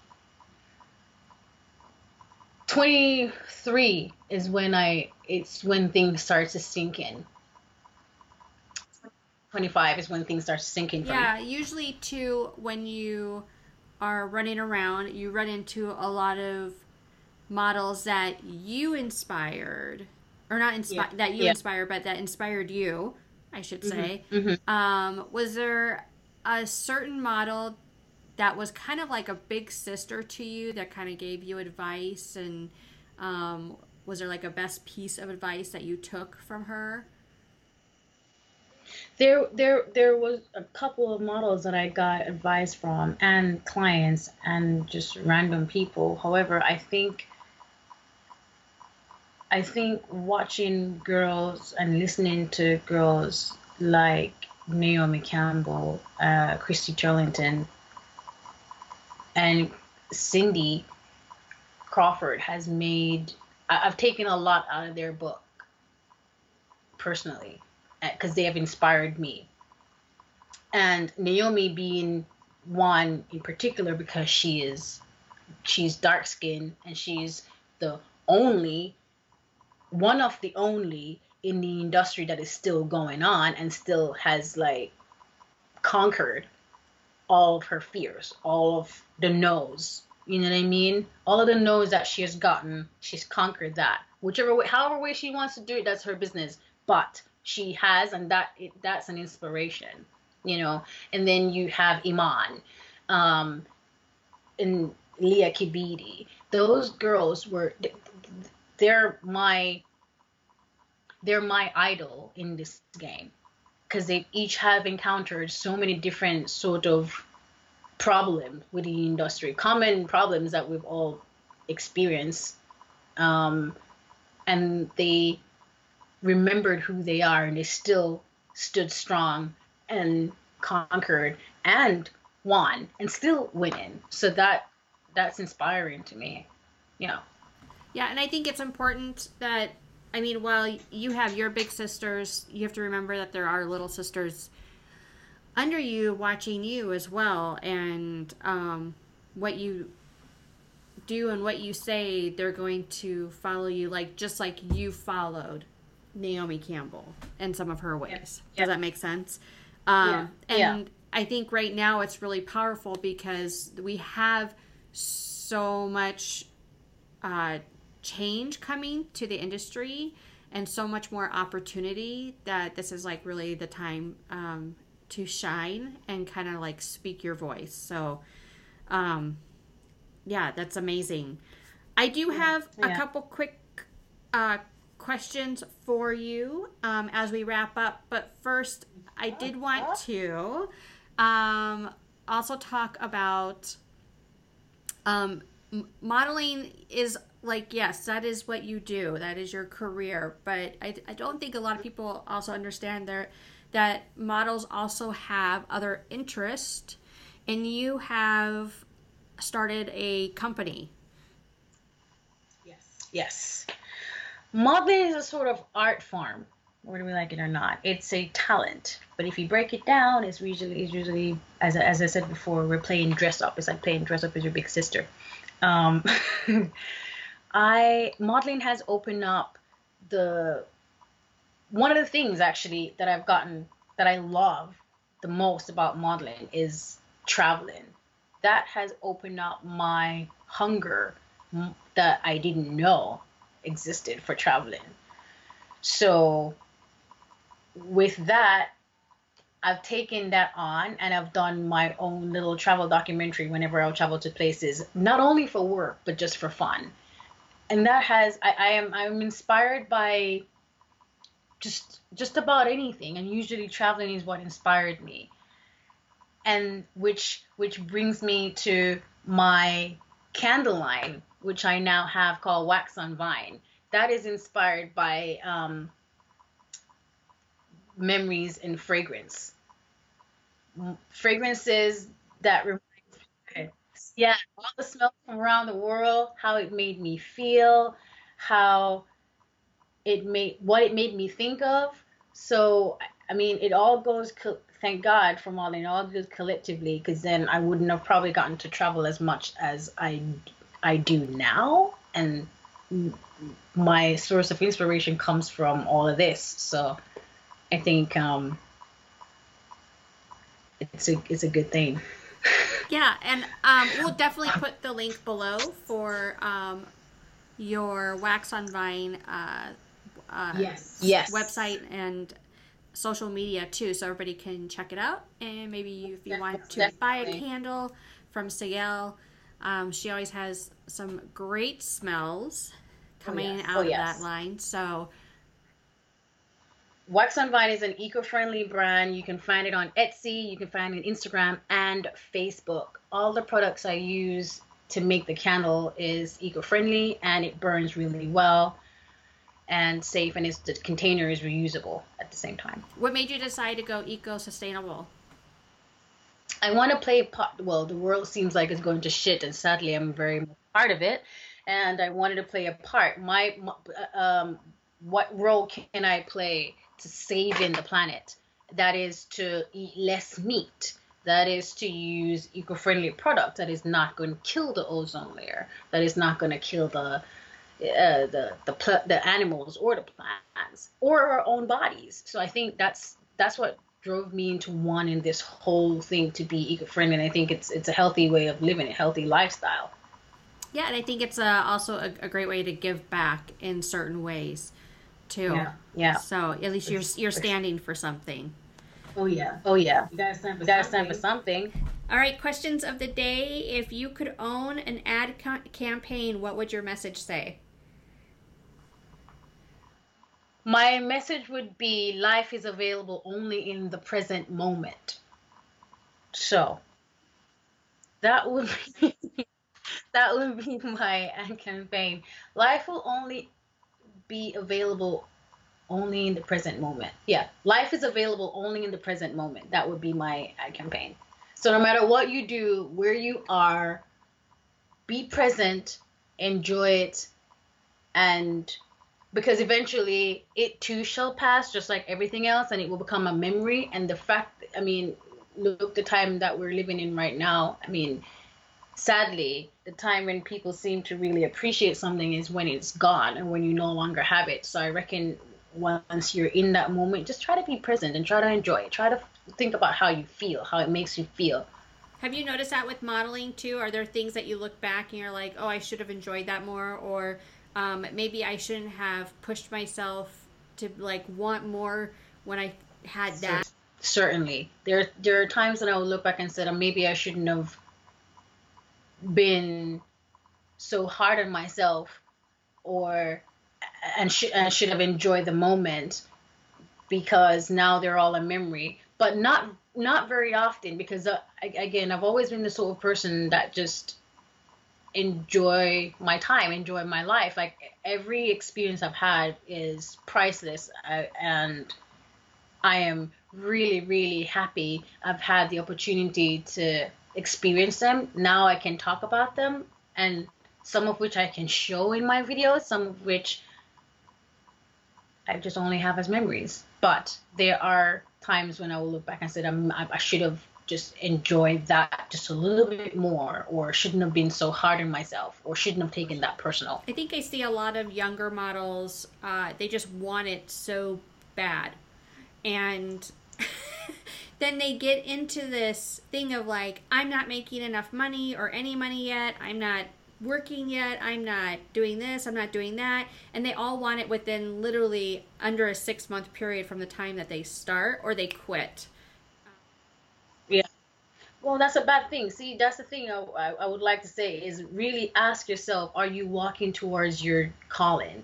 twenty-three is when I, it's when things start to sink in. twenty-five is when things start to sink in. Yeah, usually too, when you are running around, you run into a lot of models that you inspired, or not inspired, yeah. that you yeah. inspired, but that inspired you, I should say. Mm-hmm. Mm-hmm. Um, was there a certain model that was kind of like a big sister to you that kind of gave you advice? And um, was there like a best piece of advice that you took from her? There, there, there was a couple of models that I got advice from, and clients, and just random people. However, I think I think watching girls and listening to girls like Naomi Campbell, uh, Christy Turlington, and Cindy Crawford has made, I, I've taken a lot out of their book, personally, because they have inspired me. And Naomi being one in particular, because she is, she's dark-skinned, and she's the only, one of the only in the industry that is still going on and still has like conquered all of her fears, all of the no's, you know what I mean? All of the no's that she has gotten, she's conquered that. Whichever way, however way she wants to do it, that's her business. But she has, and that it, that's an inspiration, you know. And then you have Iman, um, and Liya Kebede. Those girls were, they're my, they're my idol in this game, because they each have encountered so many different sort of problems with the industry, common problems that we've all experienced, um, and they remembered who they are, and they still stood strong and conquered and won and still winning. So that that's inspiring to me. Yeah. Yeah. And I think it's important that, I mean, while you have your big sisters, you have to remember that there are little sisters under you watching you as well. And um, what you do and what you say, they're going to follow you, like just like you followed Naomi Campbell and some of her ways. Yep. Does yep. that make sense? Um, yeah. And yeah. I think right now it's really powerful, because we have so much uh, change coming to the industry and so much more opportunity, that this is like really the time um, to shine and kind of like speak your voice. So um, yeah, that's amazing. I do have yeah. a couple quick uh questions for you um, as we wrap up. But first, I did want to um, also talk about um, modeling is like, yes, that is what you do. That is your career. But I, I don't think a lot of people also understand their, that models also have other interests. And you have started a company. Yes. Yes. Modeling is a sort of art form, whether we like it or not. It's a talent, but if you break it down, it's usually, it's usually as, as I said before, we're playing dress up. It's like playing dress up with your big sister. Um, I modeling has opened up the one of the things actually that I've gotten that I love the most about modeling is traveling. That has opened up my hunger that I didn't know existed for traveling. So with that, I've taken that on and I've done my own little travel documentary whenever I'll travel to places, not only for work, but just for fun. And that has, I, I am, I'm inspired by just, just about anything. And usually traveling is what inspired me. And which, which brings me to my candle line, which I now have called Wax on Vine. That is inspired by um, memories and fragrance. Fragrances that remind me, yeah, all the smells from around the world, how it made me feel, how it made, what it made me think of. So, I mean, it all goes, thank God for modeling, all goes collectively, because then I wouldn't have probably gotten to travel as much as I I do now, and my source of inspiration comes from all of this. So I think um, it's a it's a good thing. Yeah, and um, we'll definitely put the link below for um, your Wax on Vine uh, uh, yes. Yes. website and social media too, so everybody can check it out. And maybe if you want to definitely buy a candle from Sigail, Um, she always has some great smells coming oh, yes. out oh, yes. of that line. So, Wax on Vine is an eco-friendly brand. You can find it on Etsy. You can find it on Instagram and Facebook. All the products I use to make the candle is eco-friendly, and it burns really well and safe, and it's, the container is reusable at the same time. What made you decide to go eco-sustainable? I want to play part, well, the world seems like it's going to shit, and sadly I'm very much part of it, and I wanted to play a part. My, um, what role can I play to saving the planet? That is to eat less meat. That is to use eco-friendly product that is not going to kill the ozone layer. That is not going to kill the, uh, the, the, the animals or the plants or our own bodies. So I think that's, that's what drove me into wanting this whole thing to be eco-friendly, and I think it's it's a healthy way of living, a healthy lifestyle. Yeah, and I think it's a, also a, a great way to give back in certain ways, too. Yeah. yeah. So at least you're you're standing for something. Oh yeah. Oh yeah. You gotta stand for, you gotta stand for something. All right. Questions of the day: if you could own an ad co- campaign, what would your message say? My message would be life is available only in the present moment. So that would be, that would be my ad campaign. Life will only be available only in the present moment. Yeah, life is available only in the present moment. That would be my ad campaign. So no matter what you do, where you are, be present, enjoy it, and because eventually it too shall pass, just like everything else, and it will become a memory. And the fact, I mean, look, the time that we're living in right now, I mean, sadly, the time when people seem to really appreciate something is when it's gone and when you no longer have it. So I reckon once you're in that moment, just try to be present and try to enjoy it. Try to think about how you feel, how it makes you feel. Have you noticed that with modeling too? Are there things that you look back and you're like, oh, I should have enjoyed that more, or Um, maybe I shouldn't have pushed myself to like want more when I had that? Certainly. There, there are times that I would look back and said, oh, maybe I shouldn't have been so hard on myself, or and, sh and should have enjoyed the moment, because now they're all a memory. But not not very often, because uh, I, again, I've always been the sort of person that just enjoy my time, enjoy my life. Like, every experience I've had is priceless, I, and I am really, really happy I've had the opportunity to experience them. Now I can talk about them, and some of which I can show in my videos, some of which I just only have as memories. But there are times when I will look back and say, I'm, I should have just enjoyed that just a little bit more, or shouldn't have been so hard on myself, or shouldn't have taken that personal. I think I see a lot of younger models, uh, they just want it so bad. And then they get into this thing of like, I'm not making enough money or any money yet. I'm not working yet. I'm not doing this. I'm not doing that. And they all want it within literally under a six month period from the time that they start, or they quit. Yeah. Well, that's a bad thing. See, that's the thing I, I, I would like to say is really ask yourself, are you walking towards your calling?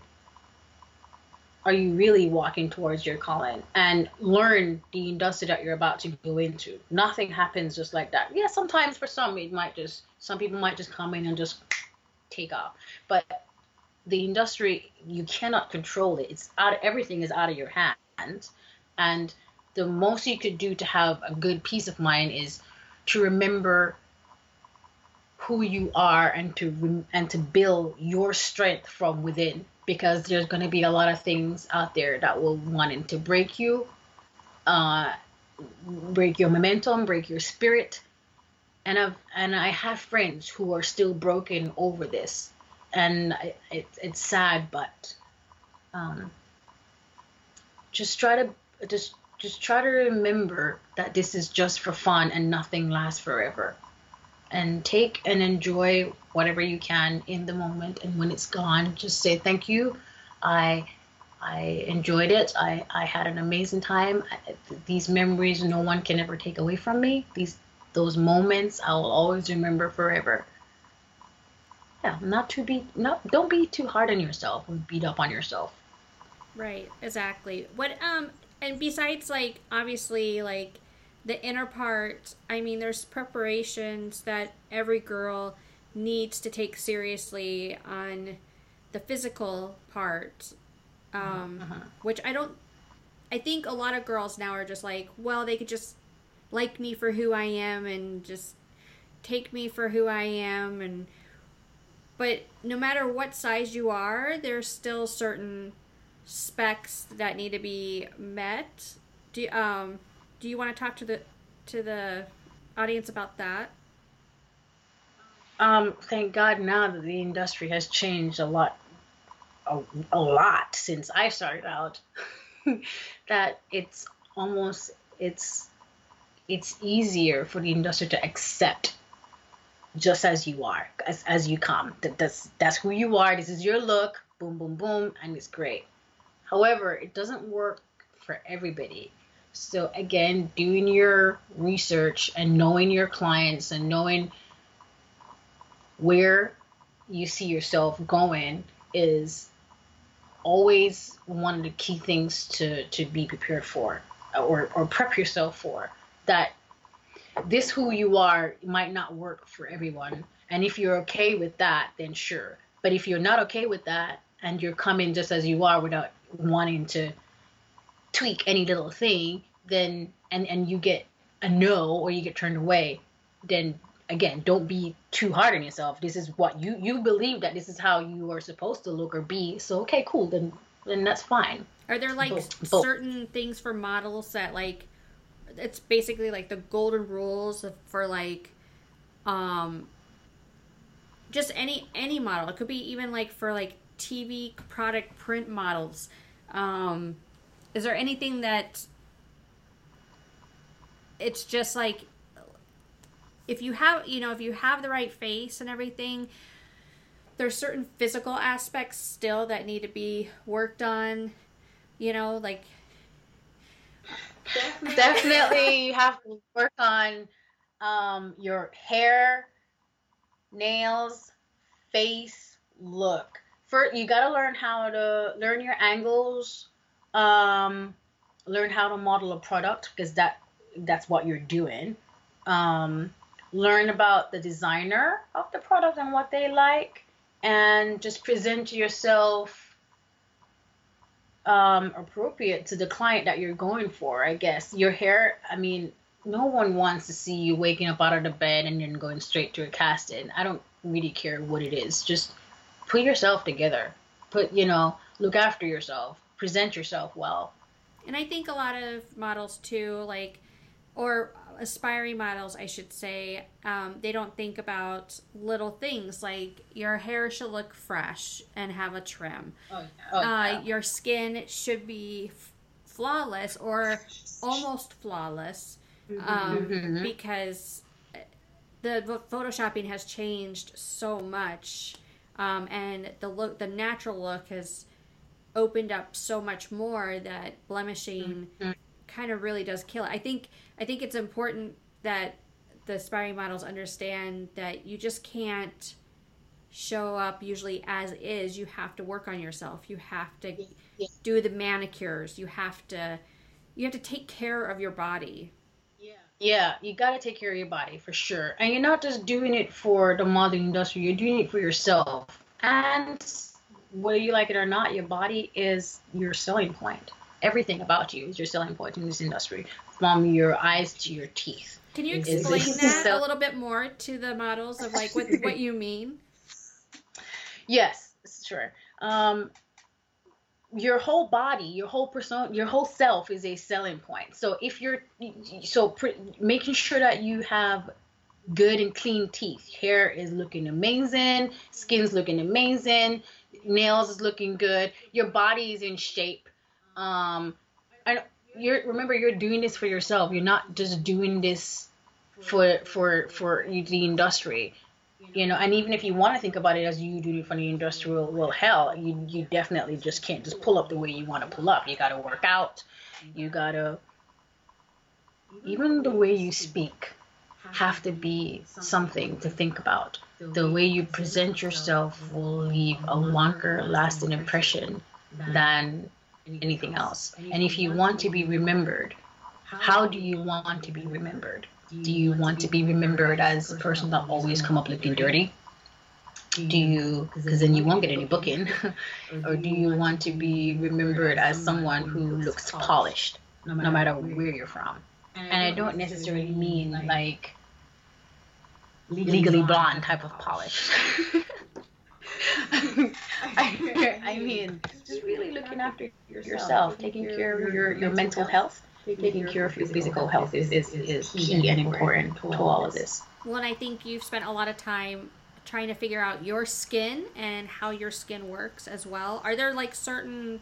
Are you really walking towards your calling? And learn the industry that you're about to go into. Nothing happens just like that. Yeah, sometimes for some, it might just, some people might just come in and just take off. But the industry, you cannot control it. It's out, everything is out of your hands. And the most you could do to have a good peace of mind is to remember who you are, and to, and to build your strength from within. Because there's going to be a lot of things out there that will want to break you, uh, break your momentum, break your spirit. And I've and I have friends who are still broken over this, and I, it, it's sad. But um, just try to just just try to remember that this is just for fun, and nothing lasts forever. And take and enjoy whatever you can in the moment, and when it's gone, just say thank you. I I enjoyed it. I, I had an amazing time. I, these memories no one can ever take away from me. These those moments I will always remember forever. Yeah, not to be not don't be too hard on yourself and beat up on yourself. Right, exactly. What um and besides, like, obviously, like, the inner part, I mean, there's preparations that every girl needs to take seriously on the physical part, um, uh-huh. which I don't, I think a lot of girls now are just like, well, they could just like me for who I am and just take me for who I am. And, but no matter what size you are, there's still certain specs that need to be met. Do um. Do you want to talk to the to the audience about that? Um, thank God now that the industry has changed a lot, a, a lot since I started out. That it's almost it's it's easier for the industry to accept just as you are, as as you come. That that's that's who you are. This is your look. Boom, boom, boom, and it's great. However, it doesn't work for everybody. So again, doing your research and knowing your clients and knowing where you see yourself going is always one of the key things to, to be prepared for, or, or prep yourself for. That this who you are might not work for everyone. And if you're okay with that, then sure. But if you're not okay with that and you're coming just as you are without wanting to tweak any little thing, then and and you get a no, or you get turned away, then again, don't be too hard on yourself. This is what you you believe, that this is how you are supposed to look or be. So okay, cool, then then that's fine. Are there like both, both. certain things for models that, like, it's basically like the golden rules for, like, um just any any model? It could be even like for like T V product print models. um Is there anything that it's just like, if you have, you know, if you have the right face and everything, there's certain physical aspects still that need to be worked on, you know, like. Definitely you have to work on um, your hair, nails, face, look. first, you got to learn how to learn your angles, um, learn how to model a product, because that that's what you're doing. Um, learn about the designer of the product and what they like, and just present yourself um, appropriate to the client that you're going for, I guess. Your hair, I mean, no one wants to see you waking up out of the bed and then going straight to a casting. I don't really care what it is. Just put yourself together. Put, you know, look after yourself. Present yourself well. And I think a lot of models too, like, or aspiring models, I should say, um, they don't think about little things like your hair should look fresh and have a trim. Oh, yeah. Oh, yeah. Uh, your skin should be f- flawless or almost flawless. Mm-hmm. Um, mm-hmm. Because the photoshopping has changed so much, um, and the look, the natural look has opened up so much more that blemishing mm-hmm. kind of really does kill it. I think I think it's important that the aspiring models understand that you just can't show up usually as is. You have to work on yourself. You have to yeah. do the manicures. You have to you have to take care of your body. Yeah, you got to take care of your body for sure. And you're not just doing it for the modeling industry. You're doing it for yourself. And whether you like it or not, your body is your selling point. Everything about you is your selling point in this industry, from your eyes to your teeth. Can you explain is, that so- a little bit more to the models of like what, what you mean? Yes, sure. Um, your whole body, your whole persona, your whole self is a selling point. So if you're, so pre- making sure that you have good and clean teeth, hair is looking amazing, skin's looking amazing, nails is looking good, your body is in shape. Um, and you're, remember, you're doing this for yourself. You're not just doing this for, for, for the industry. You know, and even if you want to think about it as you do for the industrial, well, hell, you you definitely just can't just pull up the way you want to pull up. You got to work out. You got to, even the way you speak, have to be something to think about. The way you present yourself will leave a longer lasting impression than anything else. And if you want to be remembered, how do you want to be remembered? Do you want to be remembered as a person that always come up looking dirty? Do you, because then you won't get any booking. Or do you want to be remembered as someone who looks polished, no matter where you're from? And I don't necessarily mean like Legally Blonde type of polish. I, I mean, just really looking after yourself, taking care of your, your mental health. Taking care of your physical health is, is, is key and important to all of this. Well, and I think you've spent a lot of time trying to figure out your skin and how your skin works as well. Are there like certain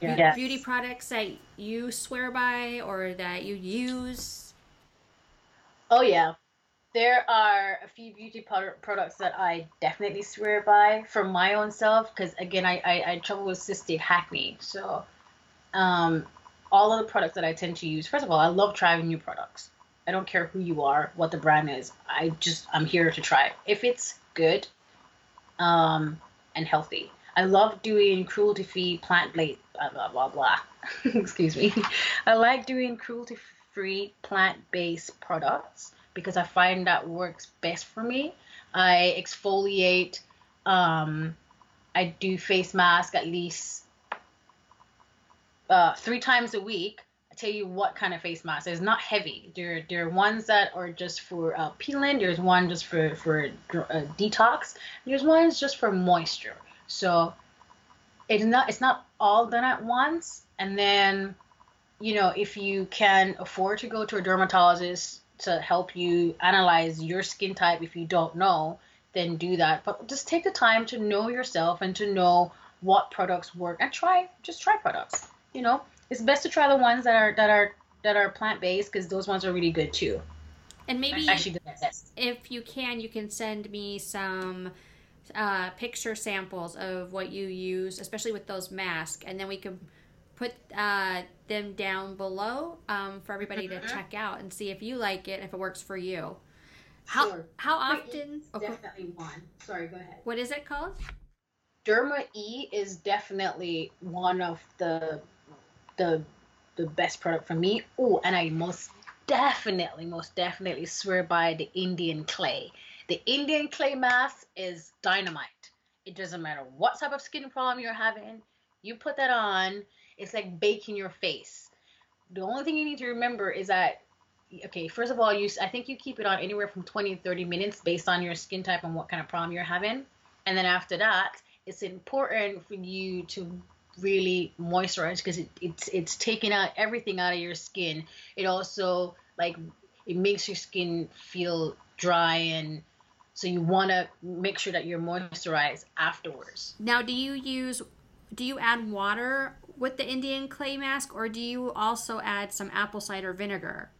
yes. beauty products that you swear by or that you use? Oh, yeah. There are a few beauty products that I definitely swear by for my own self because, again, I, I, I had trouble with cystic acne. So, um... all of the products that I tend to use, first of all, I love trying new products. I don't care who you are, what the brand is. I just, I'm here to try it. If it's good um, and healthy. I love doing cruelty-free plant-based, blah, blah, blah, blah. Excuse me. I like doing cruelty-free plant-based products because I find that works best for me. I exfoliate. Um, I do face mask at least Uh, three times a week. I tell you what kind of face mask. It's not heavy. There, there are ones that are just for uh, peeling. There's one just for for uh, detox. There's ones just for moisture. So it's not it's not all done at once. And then, you know, if you can afford to go to a dermatologist to help you analyze your skin type, if you don't know, then do that. But just take the time to know yourself and to know what products work and try just try products. You know, it's best to try the ones that are that are that are plant-based because those ones are really good too. And maybe actually, if you can, you can send me some uh, picture samples of what you use, especially with those masks, and then we can put uh, them down below um, for everybody mm-hmm. to check out and see if you like it and if it works for you. How sure. how often? Definitely oh, one. Sorry, go ahead. What is it called? Derma E is definitely one of the the the best product for me. Oh, and I most definitely, most definitely swear by the Indian clay. The Indian clay mask is dynamite. It doesn't matter what type of skin problem you're having. You put that on, it's like baking your face. The only thing you need to remember is that, okay, first of all, you I think you keep it on anywhere from twenty to thirty minutes based on your skin type and what kind of problem you're having. And then after that, it's important for you to really moisturize because it, it's it's taking out everything out of your skin. It also, like, it makes your skin feel dry, and so you want to make sure that you're moisturized afterwards. Now, do you use, do you add water with the Indian clay mask, or do you also add some apple cider vinegar?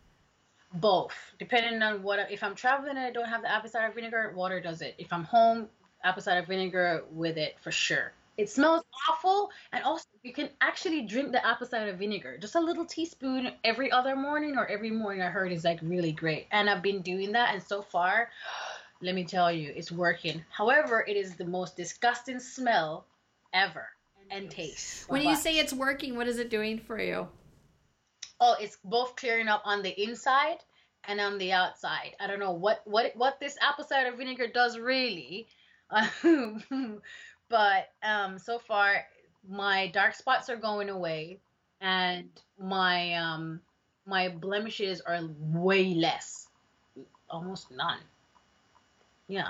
Both, depending on what. If I'm traveling and I don't have the apple cider vinegar, water does it. If I'm home, apple cider vinegar with it for sure. It smells awful, and also you can actually drink the apple cider vinegar. Just a little teaspoon every other morning or every morning, I heard, is like really great. And I've been doing that, and so far, let me tell you, it's working. However, it is the most disgusting smell ever and taste. When you say it's working, what is it doing for you? Oh, it's both clearing up on the inside and on the outside. I don't know what, what, what this apple cider vinegar does really. But um, so far, my dark spots are going away, and my um, my blemishes are way less, almost none. Yeah,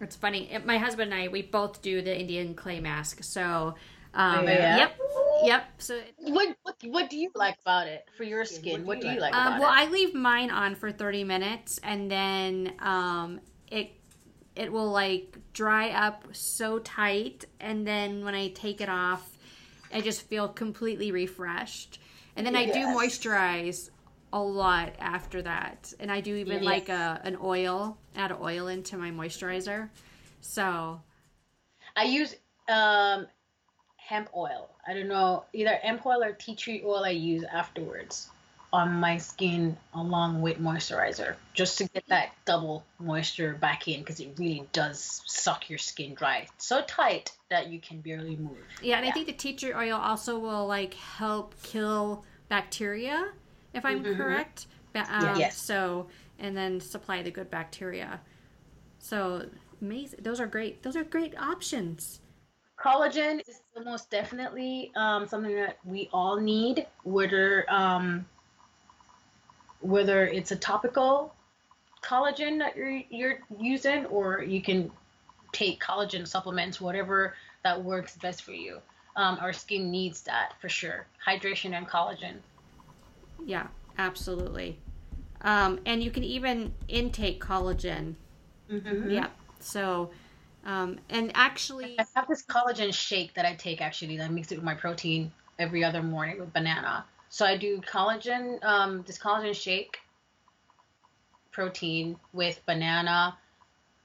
it's funny. It, my husband and I, we both do the Indian clay mask. So, um, oh, yeah. yep, yep. So, it, what, what what do you like about it for your skin? What do you, what do you like? About um, well, it? I leave mine on for thirty minutes, and then um, it. It will like dry up so tight, and then when I take it off, I just feel completely refreshed. And then yes. I do moisturize a lot after that, and I do even yes. like a an oil, add oil into my moisturizer. So I use um, hemp oil. I don't know, either hemp oil or tea tree oil I use afterwards on my skin along with moisturizer, just to get that double moisture back in, because it really does suck your skin dry so tight that you can barely move. Yeah, and yeah. I think the tea tree oil also will like help kill bacteria, if I'm mm-hmm. correct. But, um, yes. So, and then supply the good bacteria. So amazing. Those are great. Those are great options. Collagen is the most definitely um, something that we all need, whether um, whether it's a topical collagen that you're you're using, or you can take collagen supplements, whatever that works best for you. Um, our skin needs that for sure. Hydration and collagen. Yeah, absolutely. Um, and you can even intake collagen. Mm-hmm. Yeah. So, um, and actually, I have this collagen shake that I take actually that I mix it with my protein every other morning with banana. So I do collagen, um, this collagen shake, protein with banana,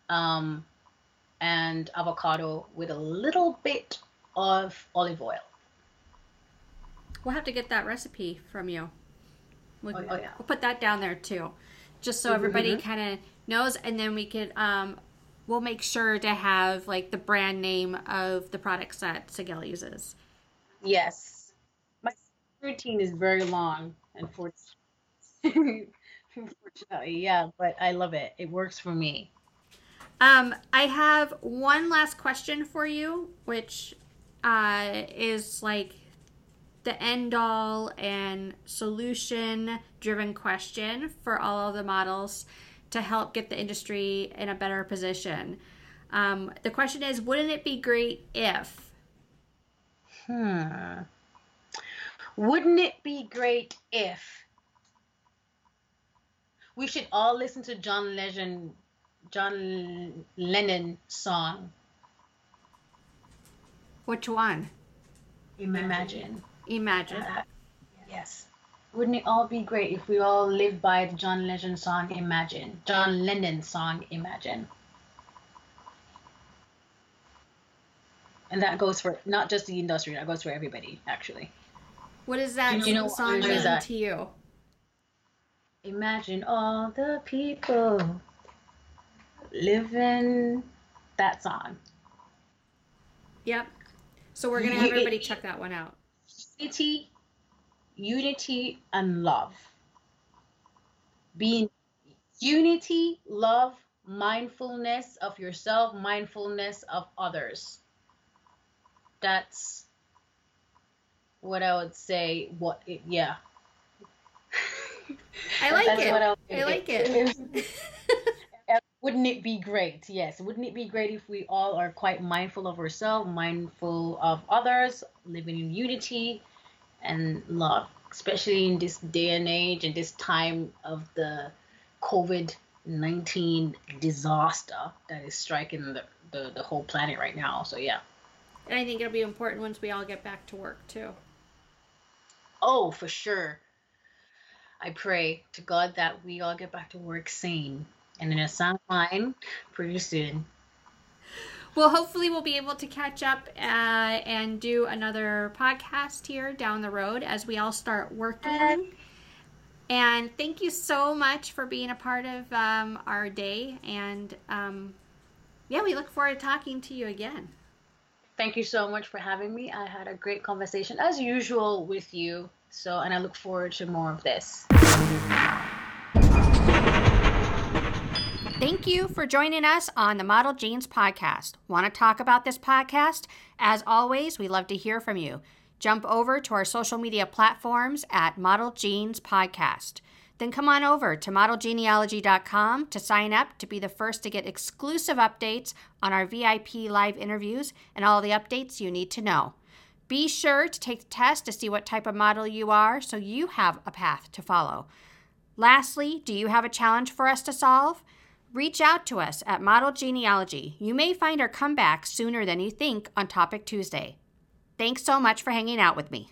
um, and avocado with a little bit of olive oil. We'll have to get that recipe from you. We'll, oh, oh, yeah. we'll put that down there too, just so mm-hmm. everybody kind of knows, and then we could, um, we'll make sure to have like the brand name of the products that Sigail uses. Yes. Routine is very long, unfortunately. Unfortunately, yeah, but I love it. It works for me. Um, I have one last question for you, which uh, is like the end all and solution driven question for all of the models to help get the industry in a better position. Um, the question is, wouldn't it be great if? Hmm. Wouldn't it be great if we should all listen to John Legend, John Lennon song? Which one? Imagine. Imagine. Uh, yes. Wouldn't it all be great if we all lived by the John Legend song Imagine? John Lennon song Imagine. And that goes for not just the industry, that goes for everybody, actually. What is that you know, song mean that? to you? Imagine all the people living that song. Yep. So we're going to have everybody check that one out. Unity, unity, and love. Being unity, love, mindfulness of yourself, mindfulness of others. That's what I would say. What? It, yeah. I like That's it. What I, I like it. Wouldn't it be great? Yes. Wouldn't it be great if we all are quite mindful of ourselves, mindful of others, living in unity and love, especially in this day and age and this time of the COVID nineteen disaster that is striking the, the, the whole planet right now. So, yeah. And I think it'll be important once we all get back to work, too. Oh, for sure. I pray to God that we all get back to work sane. And then a sound line pretty soon. Well, hopefully we'll be able to catch up uh, and do another podcast here down the road as we all start working. And thank you so much for being a part of um, our day. And um, yeah, we look forward to talking to you again. Thank you so much for having me. I had a great conversation as usual with you. So, and I look forward to more of this. Thank you for joining us on the Model Genes Podcast. Want to talk about this podcast? As always, we love to hear from you. Jump over to our social media platforms at Model Genes Podcast. Then come on over to model genealogy dot com to sign up to be the first to get exclusive updates on our V I P live interviews and all the updates you need to know. Be sure to take the test to see what type of model you are so you have a path to follow. Lastly, do you have a challenge for us to solve? Reach out to us at Model Genealogy. You may find our comeback sooner than you think on Topic Tuesday. Thanks so much for hanging out with me.